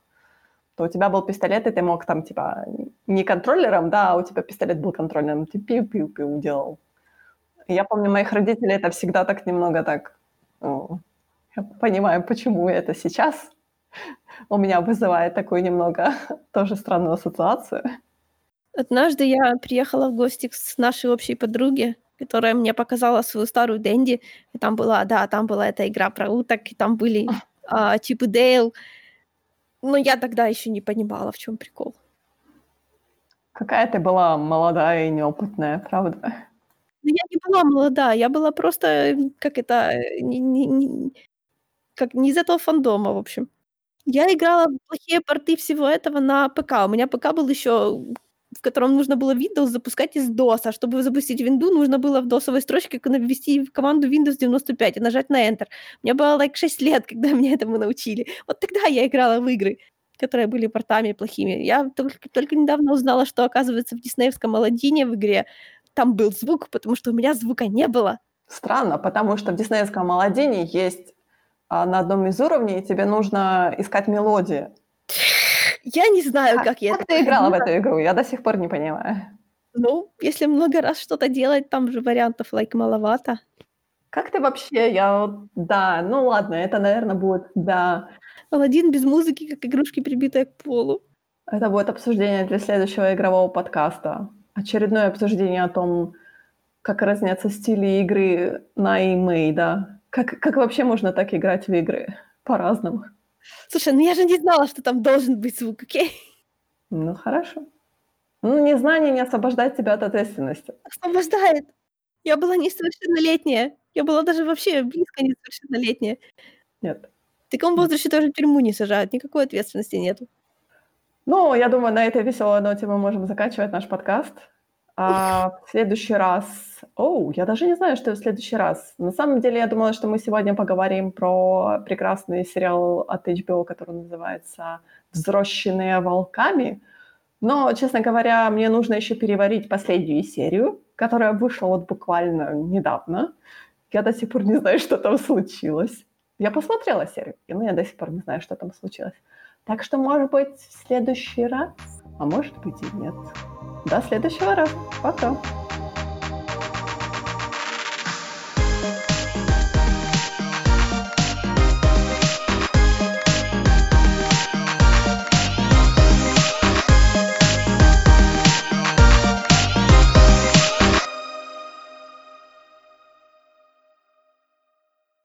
То у тебя был пистолет, и ты мог там, типа, не контроллером, да, а у тебя пистолет был контроллером, ты пиу-пиу-пиу делал. Я помню, моих родителей это всегда так немного так... Я понимаю, почему это сейчас у меня вызывает такую немного тоже странную ассоциацию. Однажды я приехала в гости с нашей общей подруги, которая мне показала свою старую Dendy. И там была, да, там была эта игра про уток, и там были Чип и Дейл. Но я тогда еще не понимала, в чем прикол. Какая ты была молодая и неопытная, правда? Ну, я не была молода, я была просто, как это, не из этого фандома, в общем. Я играла в плохие порты всего этого на ПК. У меня ПК был еще, в котором нужно было Windows запускать из DOS, а чтобы запустить Windows, нужно было в DOS-овой строчке ввести команду Windows 95 и нажать на Enter. Мне было, 6 лет, когда меня этому научили. Вот тогда я играла в игры, которые были портами плохими. Я только недавно узнала, что, оказывается, в диснеевском Аладдине в игре там был звук, потому что у меня звука не было. Странно, потому что в диснеевском Аладдине есть на одном из уровней, тебе нужно искать мелодии. Я не знаю, как я это понимаю. Как ты играла в эту игру? Я до сих пор не понимаю. Ну, если много раз что-то делать, там же вариантов, маловато. Как ты вообще? Да, ну ладно, это, наверное, будет, да. Аладдин без музыки, как игрушки, прибитые к полу. Это будет обсуждение для следующего игрового подкаста. Очередное обсуждение о том, как разнятся стили игры на EMA, да. Как вообще можно так играть в игры? По-разному. Слушай, я же не знала, что там должен быть звук, окей? Ну, хорошо. Незнание не освобождает тебя от ответственности. Освобождает. Я была несовершеннолетняя. Я была даже вообще близко несовершеннолетняя. Нет. В таком возрасте даже в тюрьму не сажают. Никакой ответственности нету. Ну, я думаю, на этой веселой ноте мы можем заканчивать наш подкаст. А в следующий раз... я даже не знаю, что в следующий раз. На самом деле, я думала, что мы сегодня поговорим про прекрасный сериал от HBO, который называется «Взросшенные волками». Но, честно говоря, мне нужно еще переварить последнюю серию, которая вышла вот буквально недавно. Я до сих пор не знаю, что там случилось. Я посмотрела серию, но я до сих пор не знаю, что там случилось. Так что, может быть, в следующий раз, а может быть и нет. До следующего раза. Пока.